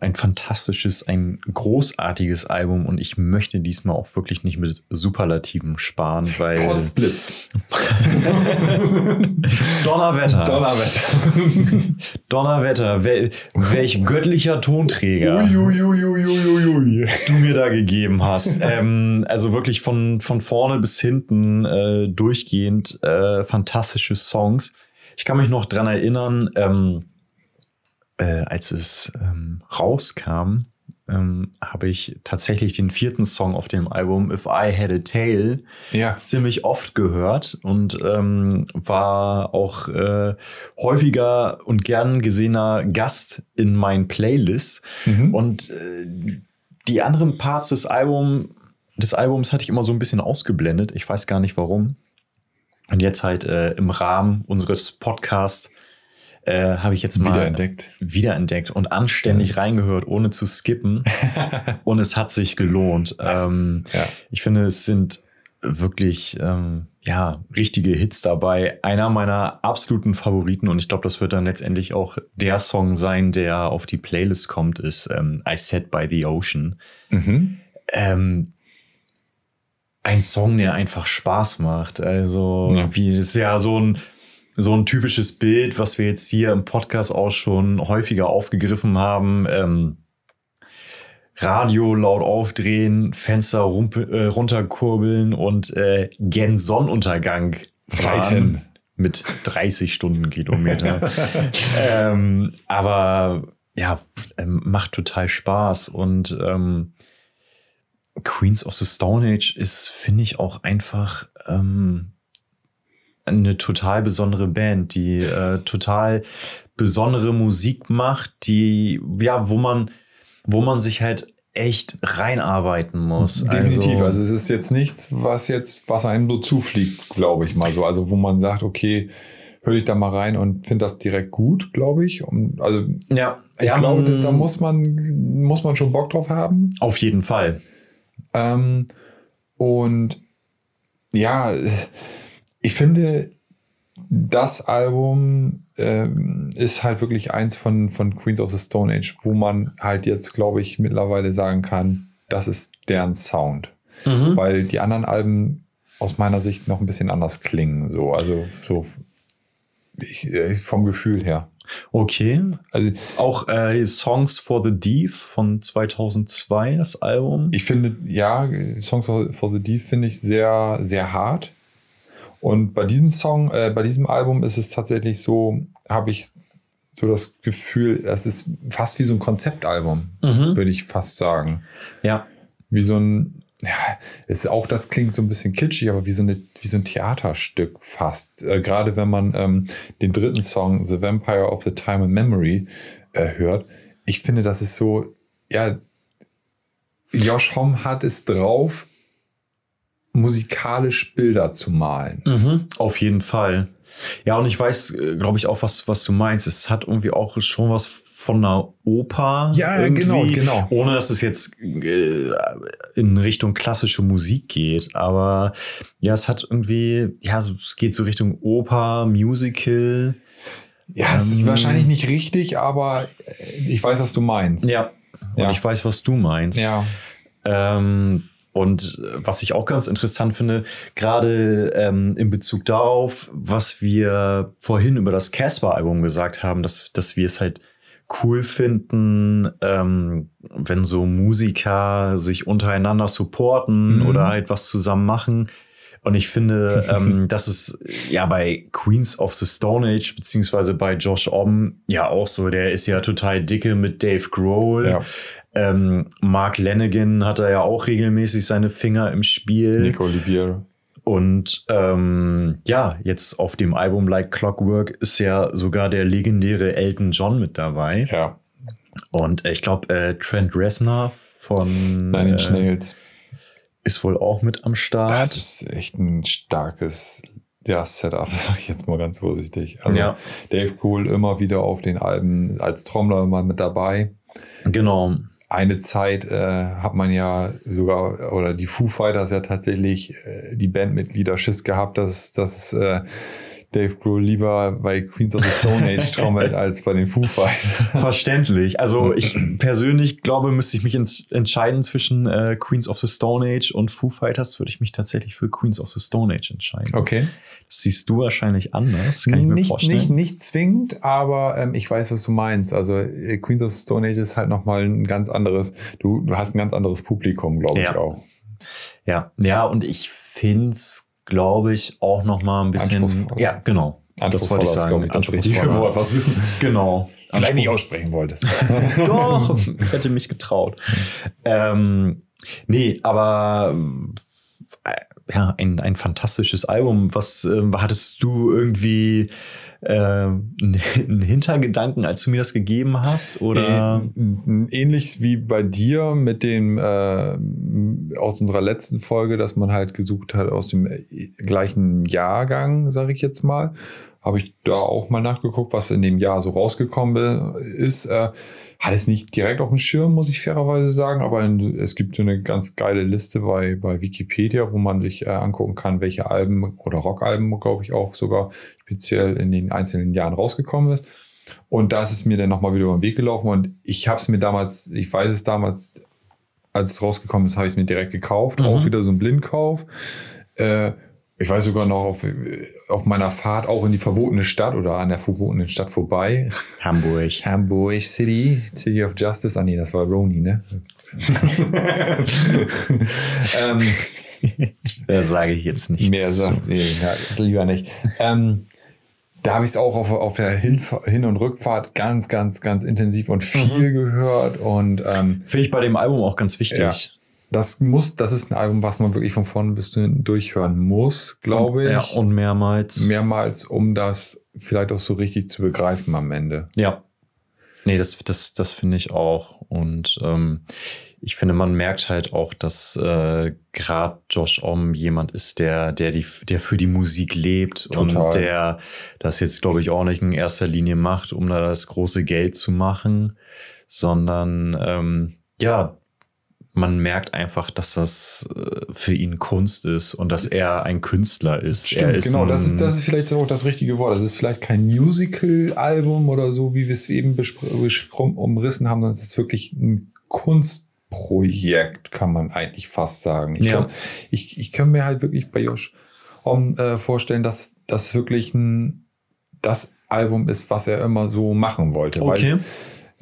ein fantastisches, ein großartiges Album. Und ich möchte diesmal auch wirklich nicht mit Superlativen sparen, weil... Potzblitz. Donnerwetter. Donnerwetter. Donnerwetter. Wel- welch göttlicher Tonträger ui, ui, ui, ui, ui, ui. du mir da gegeben hast. ähm, also wirklich von, von vorne bis hinten äh, durchgehend äh, fantastische Songs. Ich kann mich noch dran erinnern, ähm, Äh, als es ähm, rauskam, ähm, habe ich tatsächlich den vierten Song auf dem Album If I Had a Tail ja. ziemlich oft gehört und ähm, war auch äh, häufiger und gern gesehener Gast in meinen Playlists. Mhm. Und äh, die anderen Parts des, Album, des Albums hatte ich immer so ein bisschen ausgeblendet. Ich weiß gar nicht warum. Und jetzt halt äh, im Rahmen unseres Podcasts Äh, habe ich jetzt mal wiederentdeckt. wiederentdeckt und anständig mhm. reingehört, ohne zu skippen. Und es hat sich gelohnt. Ähm, ist, ja. Ich finde, es sind wirklich ähm, ja, richtige Hits dabei. Einer meiner absoluten Favoriten, und ich glaube, das wird dann letztendlich auch der Song sein, der auf die Playlist kommt, ist ähm, I Sat By The Ocean. Mhm. Ähm, ein Song, der einfach Spaß macht. Also, ja. wie das ist ja so ein So ein typisches Bild, was wir jetzt hier im Podcast auch schon häufiger aufgegriffen haben. Ähm, Radio laut aufdrehen, Fenster rump- äh, runterkurbeln und äh, gen Sonnenuntergang fahren mit dreißig Stundenkilometer. ähm, aber ja, ähm, macht total Spaß. Und ähm, Queens of the Stone Age ist, finde ich, auch einfach... Ähm, eine total besondere Band, die äh, total besondere Musik macht, die ja, wo man wo man sich halt echt reinarbeiten muss. Definitiv, also, also es ist jetzt nichts, was jetzt was einem so zufliegt, glaube ich mal so, also wo man sagt, okay, höre ich da mal rein und finde das direkt gut, glaube ich. Und also ja, ich ja, glaube, das, da muss man muss man schon Bock drauf haben. Auf jeden Fall. Ähm, und ja. Ich finde, das Album ähm, ist halt wirklich eins von, von Queens of the Stone Age, wo man halt jetzt, glaube ich, mittlerweile sagen kann, das ist deren Sound. Mhm. Weil die anderen Alben aus meiner Sicht noch ein bisschen anders klingen. So. Also so ich, vom Gefühl her. Okay. Also auch äh, Songs for the Deaf von zweitausendzwei, das Album. Ich finde, ja, Songs for the Deaf finde ich sehr, sehr hart. Und bei diesem Song, äh, bei diesem Album ist es tatsächlich so, habe ich so das Gefühl, das ist fast wie so ein Konzeptalbum, mhm. würde ich fast sagen. Ja. Wie so ein, ja, ist auch, das klingt so ein bisschen kitschig, aber wie so eine, wie so ein Theaterstück fast. Äh, gerade wenn man ähm, den dritten Song, The Vampire of the Time and Memory, äh, hört, ich finde, das ist so, ja, Josh Homme hat es drauf, musikalisch Bilder zu malen. Mhm, auf jeden Fall. Ja, und ich weiß, glaube ich, auch, was, was du meinst. Es hat irgendwie auch schon was von einer Oper. Ja, irgendwie, genau, genau. Ohne, dass es jetzt äh, in Richtung klassische Musik geht. Aber ja, es hat irgendwie, ja, so, es geht so Richtung Oper, Musical. Ja, ähm, es ist wahrscheinlich nicht richtig, aber ich weiß, was du meinst. Ja, ja. Und ich weiß, was du meinst. Ja. Ähm, Und was ich auch ganz interessant finde, gerade ähm, in Bezug darauf, was wir vorhin über das Casper-Album gesagt haben, dass, dass wir es halt cool finden, ähm, wenn so Musiker sich untereinander supporten mhm. oder halt was zusammen machen. Und ich finde, ähm, dass es ja bei Queens of the Stone Age beziehungsweise bei Josh Homme ja auch so, der ist ja total dicke mit Dave Grohl. Ja. Ähm, Mark Lanegan hat da ja auch regelmäßig seine Finger im Spiel. Nick Olivier. Und ähm, ja, jetzt auf dem Album Like Clockwork ist ja sogar der legendäre Elton John mit dabei. Ja. Und ich glaube, äh, Trent Reznor von Nine Inch Nails äh, ist wohl auch mit am Start. Das ist echt ein starkes ja, Setup, sag ich jetzt mal ganz vorsichtig. Also ja. Dave Grohl immer wieder auf den Alben als Trommler immer mit dabei. Genau. Eine Zeit äh, hat man ja sogar, oder die Foo Fighters ja tatsächlich äh, die Bandmitglieder Schiss gehabt, dass, dass äh, Dave Grohl lieber bei Queens of the Stone Age trommelt als bei den Foo Fighters. Verständlich. Also ich persönlich glaube, müsste ich mich ins- entscheiden zwischen äh, Queens of the Stone Age und Foo Fighters, würde ich mich tatsächlich für Queens of the Stone Age entscheiden. Okay. Das siehst du wahrscheinlich anders, kann ich mir nicht, vorstellen. Nicht, nicht zwingend, aber ähm, ich weiß, was du meinst. Also äh, Queens of the Stone Age ist halt nochmal ein ganz anderes, du, du hast ein ganz anderes Publikum, glaube ja. ich auch. Ja, ja, und ich finde es, glaube ich, auch nochmal ein bisschen... Ja, genau. Das wollte ich sagen. Ich, das richtige Wort. Was, genau. Vielleicht nicht aussprechen wolltest. Doch, ich hätte mich getraut. Ähm, nee, aber... Äh, ja, ein, ein fantastisches Album. Was äh, hattest du irgendwie äh, einen Hintergedanken, als du mir das gegeben hast? Oder? Äh, ähnlich wie bei dir mit dem äh, aus unserer letzten Folge, dass man halt gesucht hat aus dem gleichen Jahrgang, sage ich jetzt mal. Habe ich da auch mal nachgeguckt, was in dem Jahr so rausgekommen ist. Äh, Hat es nicht direkt auf dem Schirm, muss ich fairerweise sagen, aber es gibt so eine ganz geile Liste bei, bei Wikipedia, wo man sich äh, angucken kann, welche Alben oder Rockalben, glaube ich, auch sogar speziell in den einzelnen Jahren rausgekommen ist. Und da ist es mir dann nochmal wieder über den Weg gelaufen und ich habe es mir damals, ich weiß es damals, als es rausgekommen ist, habe ich es mir direkt gekauft, mhm. auch wieder so ein Blindkauf. Äh, Ich weiß sogar noch, auf, auf meiner Fahrt auch in die verbotene Stadt oder an der verbotenen Stadt vorbei. Hamburg. Hamburg City, City of Justice. Ah nee, das war Roni, ne? ähm, das sage ich jetzt nicht. Mehr so. Nee, ja, lieber nicht. Ähm, da habe ich es auch auf, auf der Hinf- Hin- und Rückfahrt ganz, ganz, ganz intensiv und viel mhm. gehört. Und ähm, finde ich bei dem Album auch ganz wichtig. Ja. Das muss, das ist ein Album, was man wirklich von vorne bis hinten durchhören muss, glaube ich. Ja, und mehrmals. Mehrmals, um das vielleicht auch so richtig zu begreifen am Ende. Ja. Nee, das, das, das finde ich auch. Und ähm, ich finde, man merkt halt auch, dass äh, gerade Josh Homme jemand ist, der, der, die, der für die Musik lebt. Total. Und der das jetzt, glaube ich, auch nicht in erster Linie macht, um da das große Geld zu machen, sondern ähm, ja, man merkt einfach, dass das für ihn Kunst ist und dass er ein Künstler ist. Stimmt, er ist genau. Das ist, das ist vielleicht auch das richtige Wort. Das ist vielleicht kein Musical-Album oder so, wie wir es eben bespr- umrissen haben, sondern es ist wirklich ein Kunstprojekt, kann man eigentlich fast sagen. Ich, ja. glaub, ich, ich kann mir halt wirklich bei Josh Homme äh, vorstellen, dass das wirklich ein, das Album ist, was er immer so machen wollte. Okay. Weil,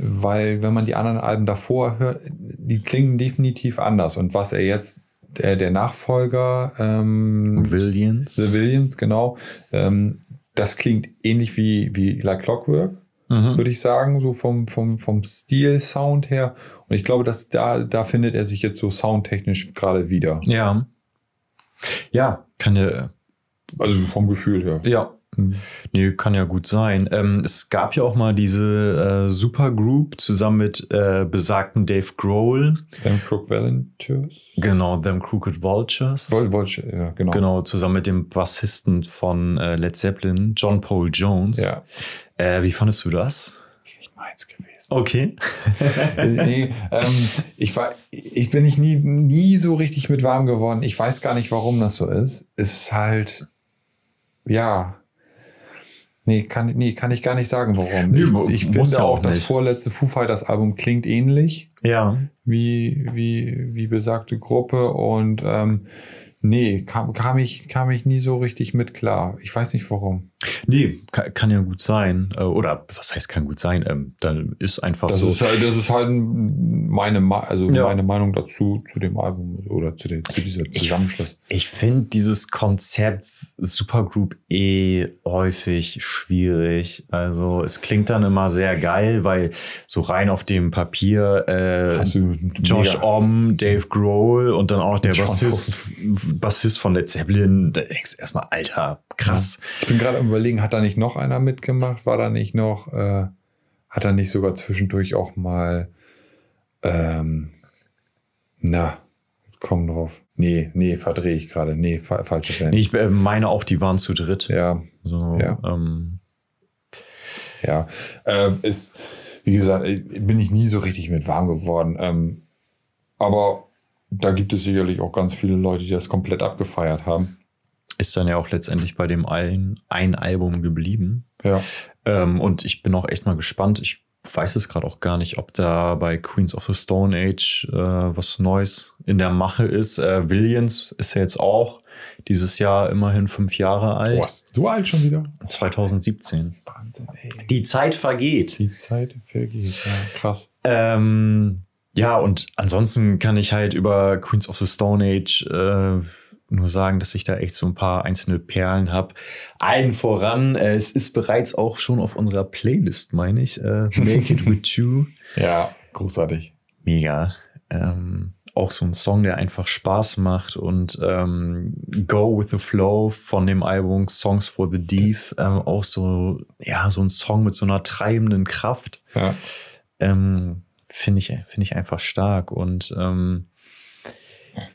Weil wenn man die anderen Alben davor hört, die klingen definitiv anders. Und was er jetzt, der, der Nachfolger ähm, Villains. The Villains, genau, ähm, das klingt ähnlich wie, wie Like Clockwork, mhm. würde ich sagen, so vom, vom, vom Stil, Sound her. Und ich glaube, dass da, da findet er sich jetzt so soundtechnisch gerade wieder. Ja. Ja, kann er. Also vom Gefühl her. Ja, Hm. Nee, kann ja gut sein. Ähm, es gab ja auch mal diese äh, Supergroup zusammen mit äh, besagten Dave Grohl. Them Crooked Vultures. Genau, Them Crooked Vultures. Vultures, ja, genau. Genau, zusammen mit dem Bassisten von äh, Led Zeppelin, John Paul Jones. Ja. Äh, wie fandest du das? Ist nicht meins gewesen. Okay. nee, ähm, ich, war, ich bin nicht nie, nie so richtig mit warm geworden. Ich weiß gar nicht, warum das so ist. Ist halt, ja... Nee kann, nee, kann ich gar nicht sagen, warum. Nee, ich ich finde auch, auch das vorletzte Foo Fighters Album klingt ähnlich. Ja. Wie, wie, wie besagte Gruppe. Und ähm, nee, kam, kam, ich, kam ich nie so richtig mit klar. Ich weiß nicht, warum. Nee, kann, kann ja gut sein. Oder was heißt kann gut sein? Ähm, dann ist einfach das so. Ist halt, das ist halt meine, also ja. meine Meinung dazu, zu dem Album oder zu, den, zu dieser Zusammenschluss. Ich, ich finde dieses Konzept Supergroup eh häufig schwierig. Also es klingt dann immer sehr geil, weil so rein auf dem Papier äh, also, Josh Homme, Dave Grohl und dann auch der Bassist, Bassist von Led Zeppelin. Da denkst du erstmal, Alter, krass. Ja. Ich bin gerade am Überlegen, hat da nicht noch einer mitgemacht? War da nicht noch, äh, hat da nicht sogar zwischendurch auch mal, ähm, na, komm drauf. Nee, nee, verdrehe ich gerade. Nee, fa- falsche Band. Nee, ich meine auch, die waren zu dritt. Ja. So, ja. Ähm. Ja. Äh, ist, wie gesagt, bin ich nie so richtig mit warm geworden. Ähm, aber da gibt es sicherlich auch ganz viele Leute, die das komplett abgefeiert haben. Ist dann ja auch letztendlich bei dem allen ein Album geblieben. Ja. Ähm, und ich bin auch echt mal gespannt. Ich weiß es gerade auch gar nicht, ob da bei Queens of the Stone Age äh, was Neues in der Mache ist. Äh, Villains ist ja jetzt auch dieses Jahr immerhin fünf Jahre alt. Boah, so alt schon wieder? zwanzig siebzehn. Wahnsinn, ey. Die Zeit vergeht. Die Zeit vergeht, ja, krass. Ähm, ja, und ansonsten kann ich halt über Queens of the Stone Age äh, nur sagen, dass ich da echt so ein paar einzelne Perlen habe. Allen voran, äh, es ist bereits auch schon auf unserer Playlist, meine ich. Äh, Make It With You. Ja, großartig. Mega. Ähm, auch so ein Song, der einfach Spaß macht. Und ähm, Go With The Flow von dem Album Songs for the Deaf. Ähm, auch so, ja, so ein Song mit so einer treibenden Kraft. Ja. Ähm, finde ich, finde ich einfach stark. Und ähm,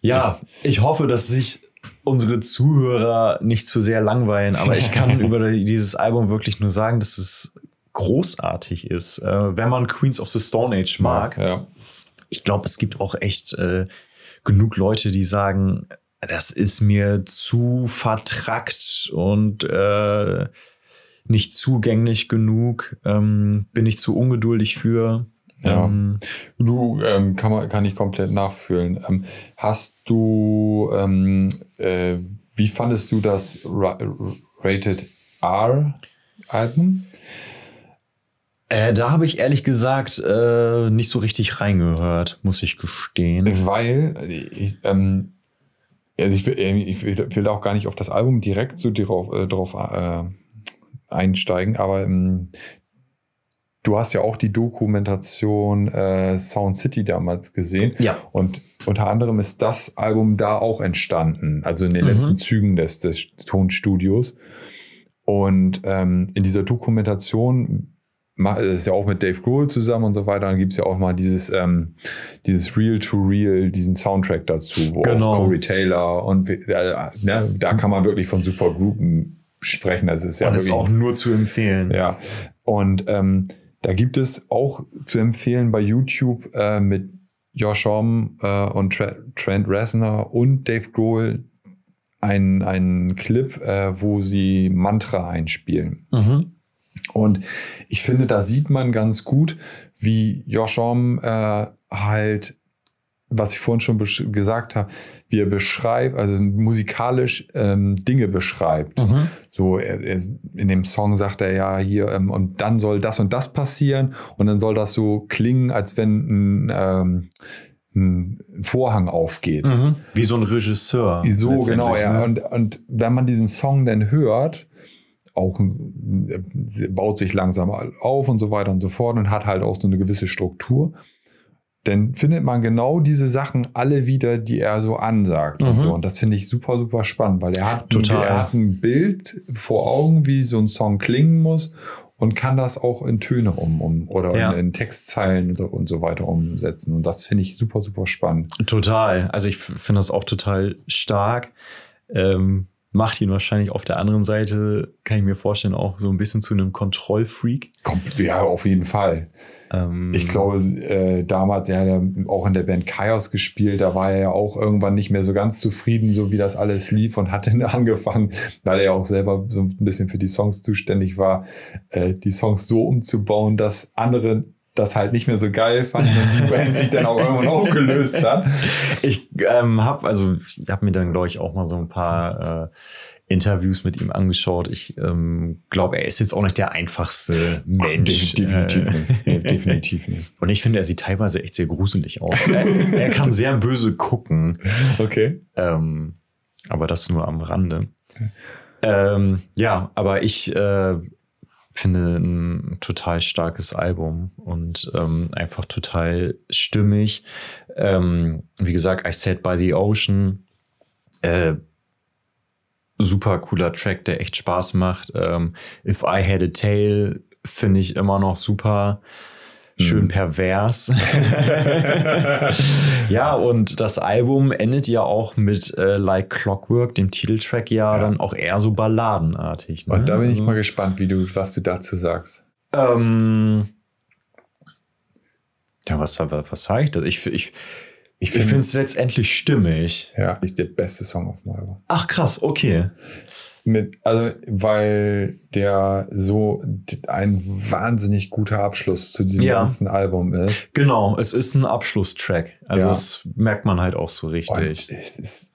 ja, ich, ich hoffe, dass sich unsere Zuhörer nicht zu sehr langweilen, aber ich kann über dieses Album wirklich nur sagen, dass es großartig ist, äh, wenn man Queens of the Stone Age mag. Ja, ja. Ich glaube, es gibt auch echt äh, genug Leute, die sagen, das ist mir zu vertrackt und äh, nicht zugänglich genug, ähm, bin ich zu ungeduldig für. Ja, ähm, du ähm, kann, man, kann ich komplett nachfühlen. Ähm, hast du, ähm, äh, wie fandest du das Ra- Rated R-Album? Äh, da habe ich ehrlich gesagt äh, nicht so richtig reingehört, muss ich gestehen. Weil, ich, ähm, also ich, will, ich will auch gar nicht auf das Album direkt so drauf, äh, drauf äh, einsteigen, aber ähm, du hast ja auch die Dokumentation äh, Sound City damals gesehen. Ja. Und unter anderem ist das Album da auch entstanden, also in den mhm. letzten Zügen des, des Tonstudios. Und ähm, in dieser Dokumentation, das ist ja auch mit Dave Grohl zusammen und so weiter, dann gibt es ja auch mal dieses, ähm, dieses Real-to-Real, diesen Soundtrack dazu, wo genau. auch Corey Taylor und äh, ne, da kann man wirklich von Supergruppen sprechen. Das ist ja und wirklich, ist auch nur zu empfehlen. Ja. Und ähm, da gibt es auch zu empfehlen bei YouTube äh, mit Josh Homme äh, und Tra- Trent Reznor und Dave Grohl einen, einen Clip, äh, wo sie Mantra einspielen. Mhm. Und ich finde, da sieht man ganz gut, wie Josh Homme äh, halt, was ich vorhin schon besch- gesagt habe, wie er beschreibt, also musikalisch ähm, Dinge beschreibt. Mhm. So, er, er, in dem Song sagt er ja hier, ähm, und dann soll das und das passieren und dann soll das so klingen, als wenn ein, ähm, ein Vorhang aufgeht. Mhm. Wie so ein Regisseur. So, genau. Ja. Und, und wenn man diesen Song dann hört, auch baut sich langsam auf und so weiter und so fort und hat halt auch so eine gewisse Struktur. dann findet man genau diese Sachen alle wieder, die er so ansagt. Mhm. Und so. Und das finde ich super, super spannend, weil er hat, Total. Ein, er hat ein Bild vor Augen, wie so ein Song klingen muss und kann das auch in Töne um, um oder ja. in, in Textzeilen und so, und so weiter umsetzen. Und das finde ich super, super spannend. Total. Also ich finde das auch total stark. Ähm, macht ihn wahrscheinlich auf der anderen Seite, kann ich mir vorstellen, auch so ein bisschen zu einem Kontrollfreak. Kommt, ja, auf jeden Fall. Ähm, ich glaube, äh, damals, er hat ja auch in der Band Chaos gespielt, da war er ja auch irgendwann nicht mehr so ganz zufrieden, so wie das alles lief, und hat dann angefangen, weil er ja auch selber so ein bisschen für die Songs zuständig war, äh, die Songs so umzubauen, dass andere das halt nicht mehr so geil fanden und die Band sich dann auch irgendwann aufgelöst hat. Ich ähm, habe also, ich hab mir dann, glaube ich, auch mal so ein paar äh, Interviews mit ihm angeschaut. Ich ähm, glaube, er ist jetzt auch nicht der einfachste Mensch. Ach, definitiv, äh, nicht. Nee, definitiv nicht. Und ich finde, er sieht teilweise echt sehr gruselig aus. er, er kann sehr böse gucken. Okay. Ähm, aber das nur am Rande. Ähm, ja, aber ich... Äh, finde ein total starkes Album und ähm, einfach total stimmig. Ähm, wie gesagt, I Sat By The Ocean. Äh, super cooler Track, der echt Spaß macht. Ähm, If I Had a Tail finde ich immer noch super. Schön mhm. pervers. Ja, und das Album endet ja auch mit äh, Like Clockwork, dem Titeltrack, ja, ja dann auch eher so balladenartig. Ne? Und da bin ich mal gespannt, wie du, was du dazu sagst. Ähm, ja, was, was sage ich da? Ich, ich, ich, ich finde es letztendlich stimmig. Ja, ist der beste Song auf dem Album. Ach krass, okay. Mit, also, weil der so ein wahnsinnig guter Abschluss zu diesem ja. ganzen Album ist. Genau, es ist ein Abschlusstrack. Also, ja. das merkt man halt auch so richtig. Und es ist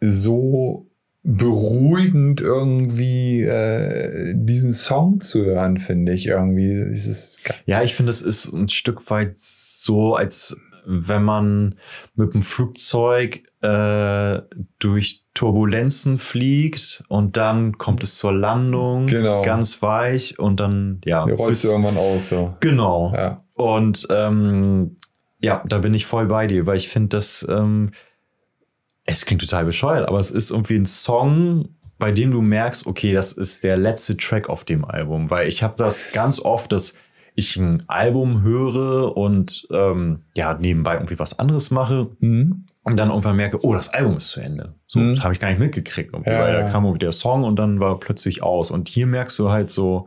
so beruhigend irgendwie, äh, diesen Song zu hören, finde ich irgendwie. Es ist ja, ich finde, es ist ein Stück weit so, als wenn man mit dem Flugzeug äh, durch Turbulenzen fliegt und dann kommt es zur Landung, genau. ganz weich und dann, ja. Du rollst du irgendwann aus, so. Genau. Ja. Und ähm, ja, da bin ich voll bei dir, weil ich finde, dass ähm, es klingt total bescheuert, aber es ist irgendwie ein Song, bei dem du merkst, okay, das ist der letzte Track auf dem Album, weil ich habe das ganz oft, dass ich ein Album höre und ähm, ja, nebenbei irgendwie was anderes mache mhm. und dann irgendwann merke, oh, das Album ist zu Ende. So, mhm. das habe ich gar nicht mitgekriegt. Ja, weil ja. da kam wieder der Song und dann war plötzlich aus. Und hier merkst du halt so,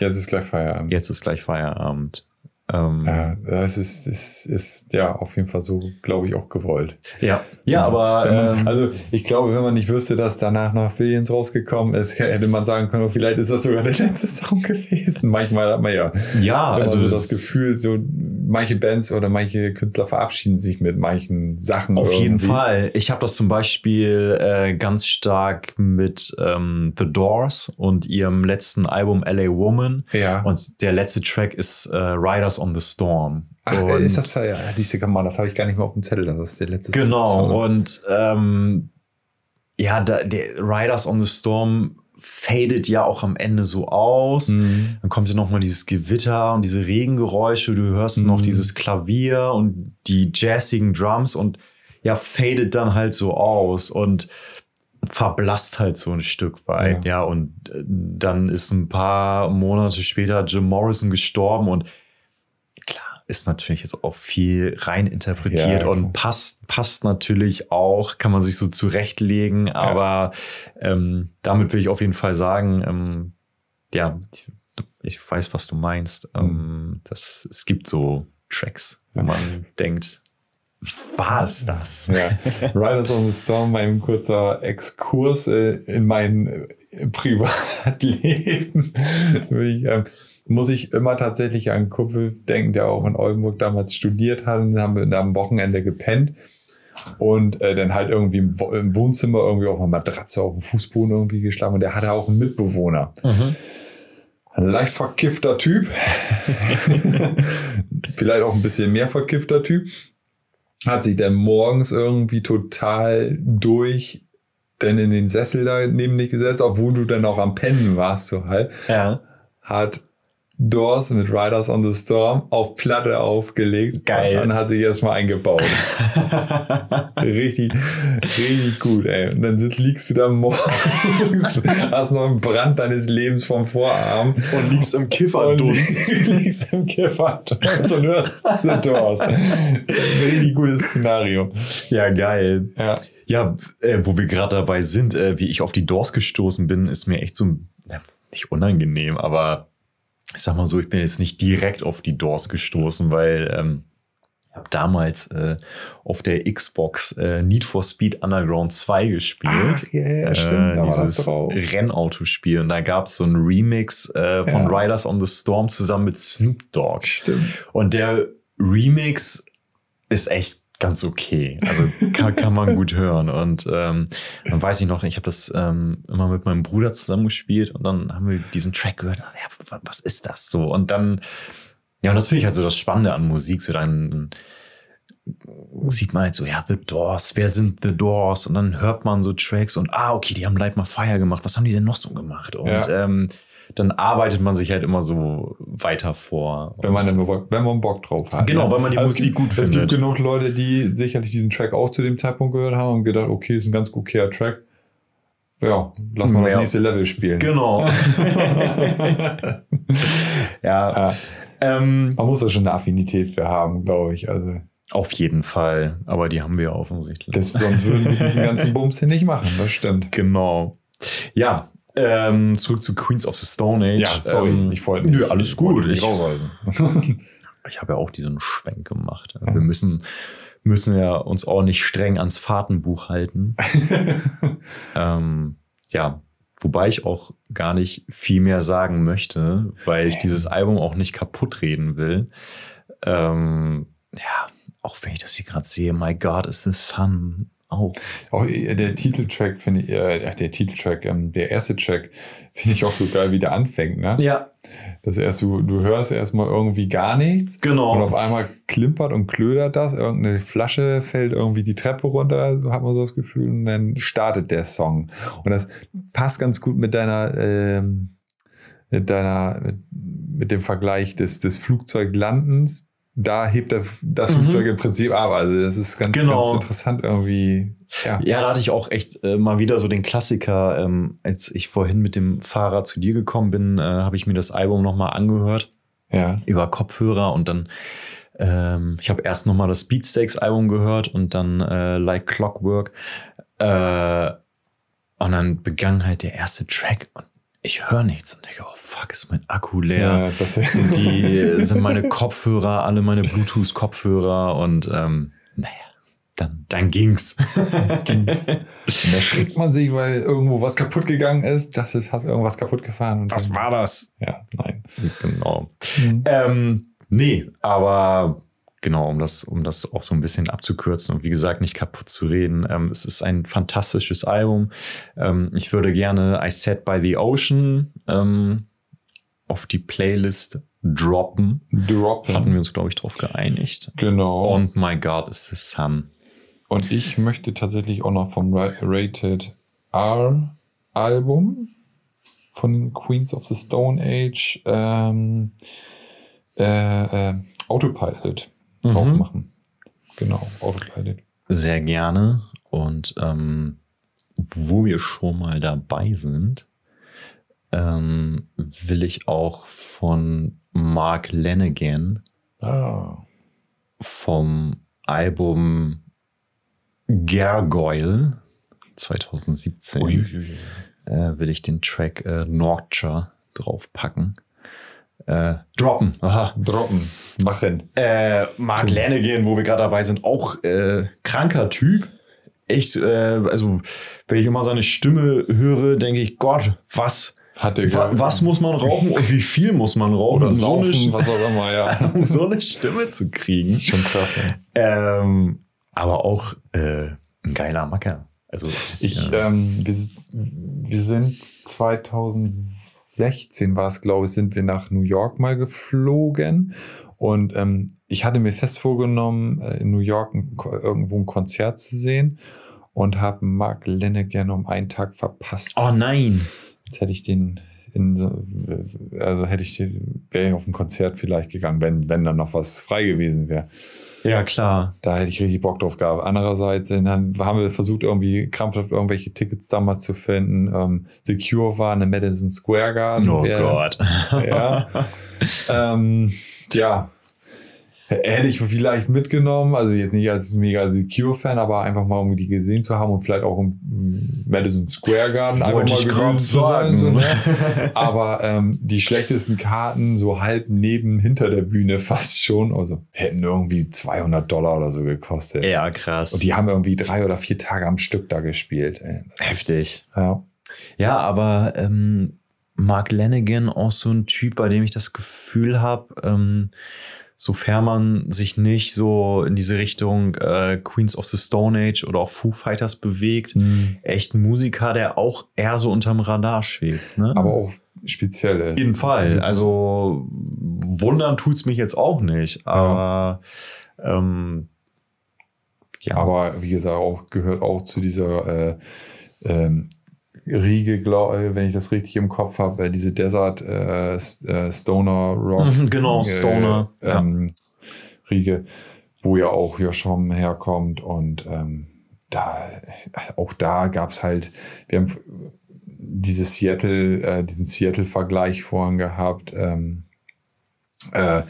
jetzt ist gleich Feierabend. Jetzt ist gleich Feierabend. Ähm, ja, das ist, ist, ist ja auf jeden Fall so, glaube ich, auch gewollt. Ja, ja, also, aber man, ähm, also ich glaube, wenn man nicht wüsste, dass danach noch Villains rausgekommen ist, hätte man sagen können, vielleicht ist das sogar der letzte Song gewesen. Manchmal hat man ja, ja also so das Gefühl, so manche Bands oder manche Künstler verabschieden sich mit manchen Sachen. Auf irgendwie. Jeden Fall. Ich habe das zum Beispiel äh, ganz stark mit ähm, The Doors und ihrem letzten Album L A Woman. Ja. Und der letzte Track ist äh, Riders on the Storm. Ach, und ist das ja, diese Kamera, das habe ich gar nicht mehr auf dem Zettel, das ist der letzte Genau, Song. Und ähm, ja, da, der Riders on the Storm fadet ja auch am Ende so aus. Mhm. Dann kommt ja nochmal dieses Gewitter und diese Regengeräusche, du hörst mhm. noch dieses Klavier und die jazzigen Drums und ja, fadet dann halt so aus und verblasst halt so ein Stück weit. Ja, ja und dann ist ein paar Monate später Jim Morrison gestorben und klar, ist natürlich jetzt auch viel rein interpretiert ja, und passt, passt natürlich auch, kann man sich so zurechtlegen, ja. aber ähm, damit will ich auf jeden Fall sagen, ähm, ja, ich weiß, was du meinst. Mhm. Ähm, das, es gibt so Tracks, wo man ja. denkt, war es das? Ja. Riders on the Storm, mein kurzer Exkurs äh, in mein äh, Privatleben. ich, ähm, muss ich immer tatsächlich an einen Kumpel denken, der auch in Oldenburg damals studiert hat. Dann haben wir am Wochenende gepennt und äh, dann halt irgendwie im, Wo- im Wohnzimmer irgendwie auf einer Matratze auf dem Fußboden irgendwie geschlafen. Und der hatte auch einen Mitbewohner. Mhm. Ein leicht verkiffter Typ. Vielleicht auch ein bisschen mehr verkiffter Typ. Hat sich dann morgens irgendwie total durch denn in den Sessel da neben dich gesetzt, obwohl du dann auch am Pennen warst so halt. Ja. Hat Doors mit Riders on the Storm auf Platte aufgelegt. Geil. Und dann hat sich erstmal eingebaut. richtig, richtig gut, ey. Und dann liegst du da morgens, hast noch einen Brand deines Lebens vom Vorarm. Und liegst im Kifferdunst. liegst im Kifferdunst und hörst The Doors. Richtig gutes Szenario. Ja, geil. Ja, ja äh, wo wir gerade dabei sind, äh, wie ich auf die Doors gestoßen bin, ist mir echt so, ja, nicht unangenehm, aber ich sag mal so, ich bin jetzt nicht direkt auf die Doors gestoßen, weil ähm, ich habe damals äh, auf der Xbox äh, Need for Speed Underground zwei gespielt. Ach, ja, ja, stimmt. Äh, dieses Rennautospiel. Und da gab es so einen Remix äh, von ja. Riders on the Storm zusammen mit Snoop Dogg. Stimmt. Und der Remix ist echt ganz okay. Also kann, kann man gut hören. Und ähm, dann weiß ich noch, ich habe das ähm, immer mit meinem Bruder zusammengespielt und dann haben wir diesen Track gehört. Ja, was ist das so? Und dann, ja, und das finde ich halt so das Spannende an Musik. So dann sieht man halt so, ja, The Doors, wer sind The Doors? Und dann hört man so Tracks und ah, okay, die haben Light My Fire gemacht. Was haben die denn noch so gemacht? Und ja. ähm, dann arbeitet man sich halt immer so weiter vor. Wenn man, Bock, wenn man Bock drauf hat. Genau, ja. Weil man die also Musik gibt, gut findet. Es gibt genug Leute, die sicherlich diesen Track auch zu dem Zeitpunkt gehört haben und gedacht, okay, ist ein ganz okayer Track. Ja, lass mal ja. das nächste Level spielen. Genau. ja. ja. Ähm, man muss da schon eine Affinität für haben, glaube ich. Also. Auf jeden Fall. Aber die haben wir ja offensichtlich. Das, sonst würden wir diesen ganzen Bums hier nicht machen. Das stimmt. Genau. Ja. Ähm, zurück zu Queens of the Stone Age. Ja, sorry, ähm, ich wollte nicht. Nö, alles gut. Ich, ich habe ja auch diesen Schwenk gemacht. Wir müssen, müssen ja uns ordentlich streng ans Fahrtenbuch halten. ähm, ja, wobei ich auch gar nicht viel mehr sagen möchte, weil ich dieses Album auch nicht kaputt reden will. Ähm, ja, auch wenn ich das hier gerade sehe, My God is the Sun. Auch. auch der Titeltrack finde ich, äh, der Titeltrack, ähm, der erste Track finde ich auch so geil, wie der anfängt, ne? Ja. Das erst du, du hörst erstmal irgendwie gar nichts. Genau. Und auf einmal klimpert und klödert das, irgendeine Flasche fällt irgendwie die Treppe runter, hat man so das Gefühl, und dann startet der Song. Und das passt ganz gut mit deiner, ähm, mit deiner, mit, mit dem Vergleich des, des Flugzeuglandens. Da hebt das, das mhm. Flugzeug im Prinzip ab. Also das ist ganz, genau. ganz interessant irgendwie. Ja. ja, da hatte ich auch echt äh, mal wieder so den Klassiker. Ähm, als ich vorhin mit dem Fahrer zu dir gekommen bin, äh, habe ich mir das Album nochmal angehört. Ja. Über Kopfhörer und dann, ähm, ich habe erst nochmal das Beatsteaks-Album gehört und dann äh, Like Clockwork. Äh, und dann begann halt der erste Track und ich höre nichts und denke, oh fuck, ist mein Akku leer. Ja, das ist sind, die, sind meine Kopfhörer, alle meine Bluetooth-Kopfhörer und ähm, naja, dann, dann ging's. ging's. Und da schreckt man sich, weil irgendwo was kaputt gegangen ist. Das ist, hast irgendwas kaputt gefahren. Und was war das? Ja, nein. Genau. Mhm. Ähm, nee, aber genau, um das, um das auch so ein bisschen abzukürzen und wie gesagt, nicht kaputt zu reden. Ähm, es ist ein fantastisches Album. Ähm, ich würde gerne I Sat By The Ocean ähm, auf die Playlist droppen. Droppen. Hatten wir uns, glaube ich, drauf geeinigt. Genau. Und My God is the Sun. Und ich möchte tatsächlich auch noch vom Rated R Album von Queens of the Stone Age ähm, äh, äh, Autopilot aufmachen. Mhm. Genau, Autopilot. Sehr gerne. Und ähm, wo wir schon mal dabei sind, ähm, will ich auch von Mark Lanegan oh. vom Album Gargoyle zwanzig siebzehn ui, ui, ui. Äh, will ich den Track äh, Nordshire draufpacken. Äh, droppen. Aha. Droppen. Machen. Äh, Mark Lanegan, wo wir gerade dabei sind, auch äh, kranker Typ. Echt, äh, also wenn ich immer seine Stimme höre, denke ich, Gott, was? Hat der Wa- was muss man rauchen und wie viel muss man rauchen? Oder um saufen, so eine, was auch immer, ja. Um so eine Stimme zu kriegen. Das ist schon krass. Ja. Ähm, aber auch äh, ein geiler Macker. Also, ich, ja. ähm, wir, wir sind zweitausendsechzehn war es, glaube ich, sind wir nach New York mal geflogen und ähm, ich hatte mir fest vorgenommen, in New York ein, irgendwo ein Konzert zu sehen und habe Mark Lanegan um einen Tag verpasst. Oh nein! Jetzt hätte ich den in, also hätte ich, wäre ich auf ein Konzert vielleicht gegangen, wenn, wenn dann noch was frei gewesen wäre. Ja, klar. Da hätte ich richtig Bock drauf gehabt. Andererseits haben wir versucht, irgendwie krampfhaft irgendwelche Tickets damals zu finden. Ähm, Secure war in Madison Square Garden. Oh wär, Gott. Ja. ähm, ja. Hätte ich vielleicht mitgenommen, also jetzt nicht als mega Secure-Fan, aber einfach mal, um die gesehen zu haben und vielleicht auch im Madison Square Garden Wollte einfach mal gewesen zu sein. So, ne? Aber ähm, die schlechtesten Karten so halb neben, hinter der Bühne fast schon, also hätten irgendwie zweihundert Dollar oder so gekostet. Ja, krass. Und die haben irgendwie drei oder vier Tage am Stück da gespielt. Ey, heftig. Ja, ja, aber ähm, Mark Lanegan, auch so ein Typ, bei dem ich das Gefühl habe, ähm, sofern man sich nicht so in diese Richtung äh, Queens of the Stone Age oder auch Foo Fighters bewegt, mhm. echt ein Musiker, der auch eher so unterm Radar schwebt. Ne? Aber auch speziell. Auf jeden Fall. Also wundern tut's mich jetzt auch nicht. Aber ja, ähm, ja. aber wie gesagt, auch gehört auch zu dieser äh, ähm, Riege, glaube, wenn ich das richtig im Kopf habe, diese Desert äh, Stoner Rock. Genau, Stoner. Äh, ähm, ja. Riege, wo ja auch Josh Homme herkommt. Und ähm, da, auch da gab es halt, wir haben dieses Seattle, äh, diesen Seattle-Vergleich vorhin gehabt. Ähm, äh,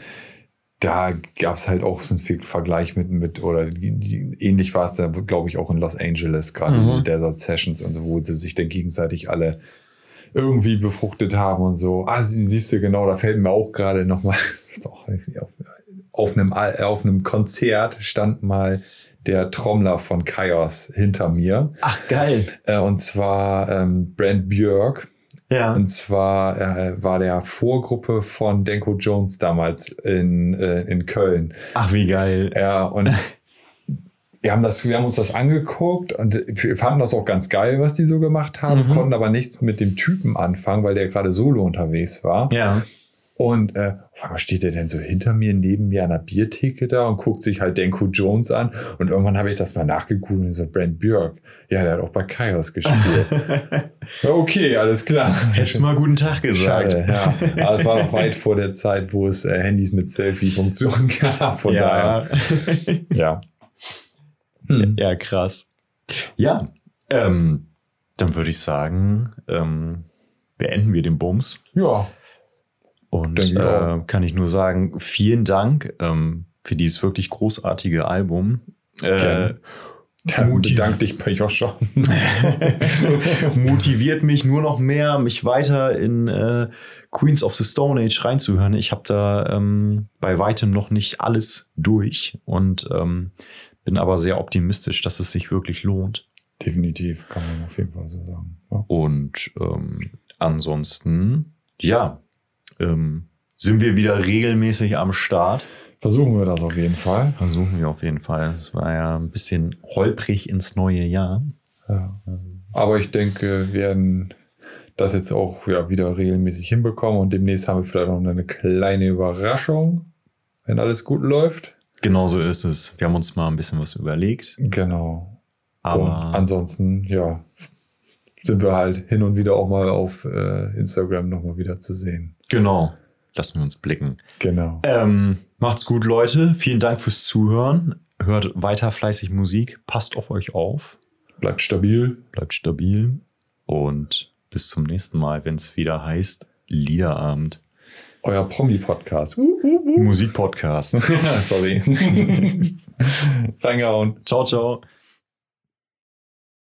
da gab es halt auch so einen Vergleich mit, mit oder die, die, ähnlich war es da, glaube ich, auch in Los Angeles, gerade mhm. in Desert Sessions und so, wo sie sich dann gegenseitig alle irgendwie befruchtet haben und so. Ah, siehst du, genau, da fällt mir auch gerade nochmal, auf, auf, einem, auf einem Konzert stand mal der Trommler von Chaos hinter mir. Ach, geil. Äh, und zwar ähm, Brent Björk. Ja. Und zwar äh, war der Vorgruppe von Denko Jones damals in, äh, in Köln. Ach, wie geil. Ja, und wir haben, das, wir haben uns das angeguckt und wir fanden das auch ganz geil, was die so gemacht haben, mhm. konnten aber nichts mit dem Typen anfangen, weil der gerade solo unterwegs war. Ja. Und äh, auf einmal steht der denn so hinter mir, neben mir an der Biertheke da und guckt sich halt Denko Jones an. Und irgendwann habe ich das mal nachgegoogelt und so, Brent Björk. Ja, der hat auch bei Chaos gespielt. Okay, alles klar. Hättest du mal guten Tag gesagt. Schade, ja. Aber es war noch weit vor der Zeit, wo es äh, Handys mit Selfie-Funktionen gab. Von ja. daher. Ja. Hm. Ja, krass. Ja, ähm, dann würde ich sagen, ähm, beenden wir den Bums. Ja. Und äh, kann ich nur sagen, vielen Dank ähm, für dieses wirklich großartige Album. Äh, Bedank dich bei Josh Homme. Motiviert mich nur noch mehr, mich weiter in äh, Queens of the Stone Age reinzuhören. Ich habe da ähm, bei weitem noch nicht alles durch und ähm, bin aber sehr optimistisch, dass es sich wirklich lohnt. Definitiv, kann man auf jeden Fall so sagen. Ja. Und ähm, ansonsten, ja, Ähm, sind wir wieder regelmäßig am Start. Versuchen wir das auf jeden Fall. Versuchen wir auf jeden Fall. Es war ja ein bisschen holprig ins neue Jahr. Ja. Aber ich denke, wir werden das jetzt auch ja, wieder regelmäßig hinbekommen und demnächst haben wir vielleicht noch eine kleine Überraschung, wenn alles gut läuft. Genau so ist es. Wir haben uns mal ein bisschen was überlegt. Genau. Aber und ansonsten, ja, sind wir halt hin und wieder auch mal auf äh, Instagram nochmal wieder zu sehen. Genau. Lassen wir uns blicken. Genau. Ähm, macht's gut, Leute. Vielen Dank fürs Zuhören. Hört weiter fleißig Musik. Passt auf euch auf. Bleibt stabil. Bleibt stabil. Und bis zum nächsten Mal, wenn es wieder heißt Liederabend. Euer Promi-Podcast. Uh, uh, uh. Musik-Podcast. Sorry. Reingehauen. Ciao, ciao.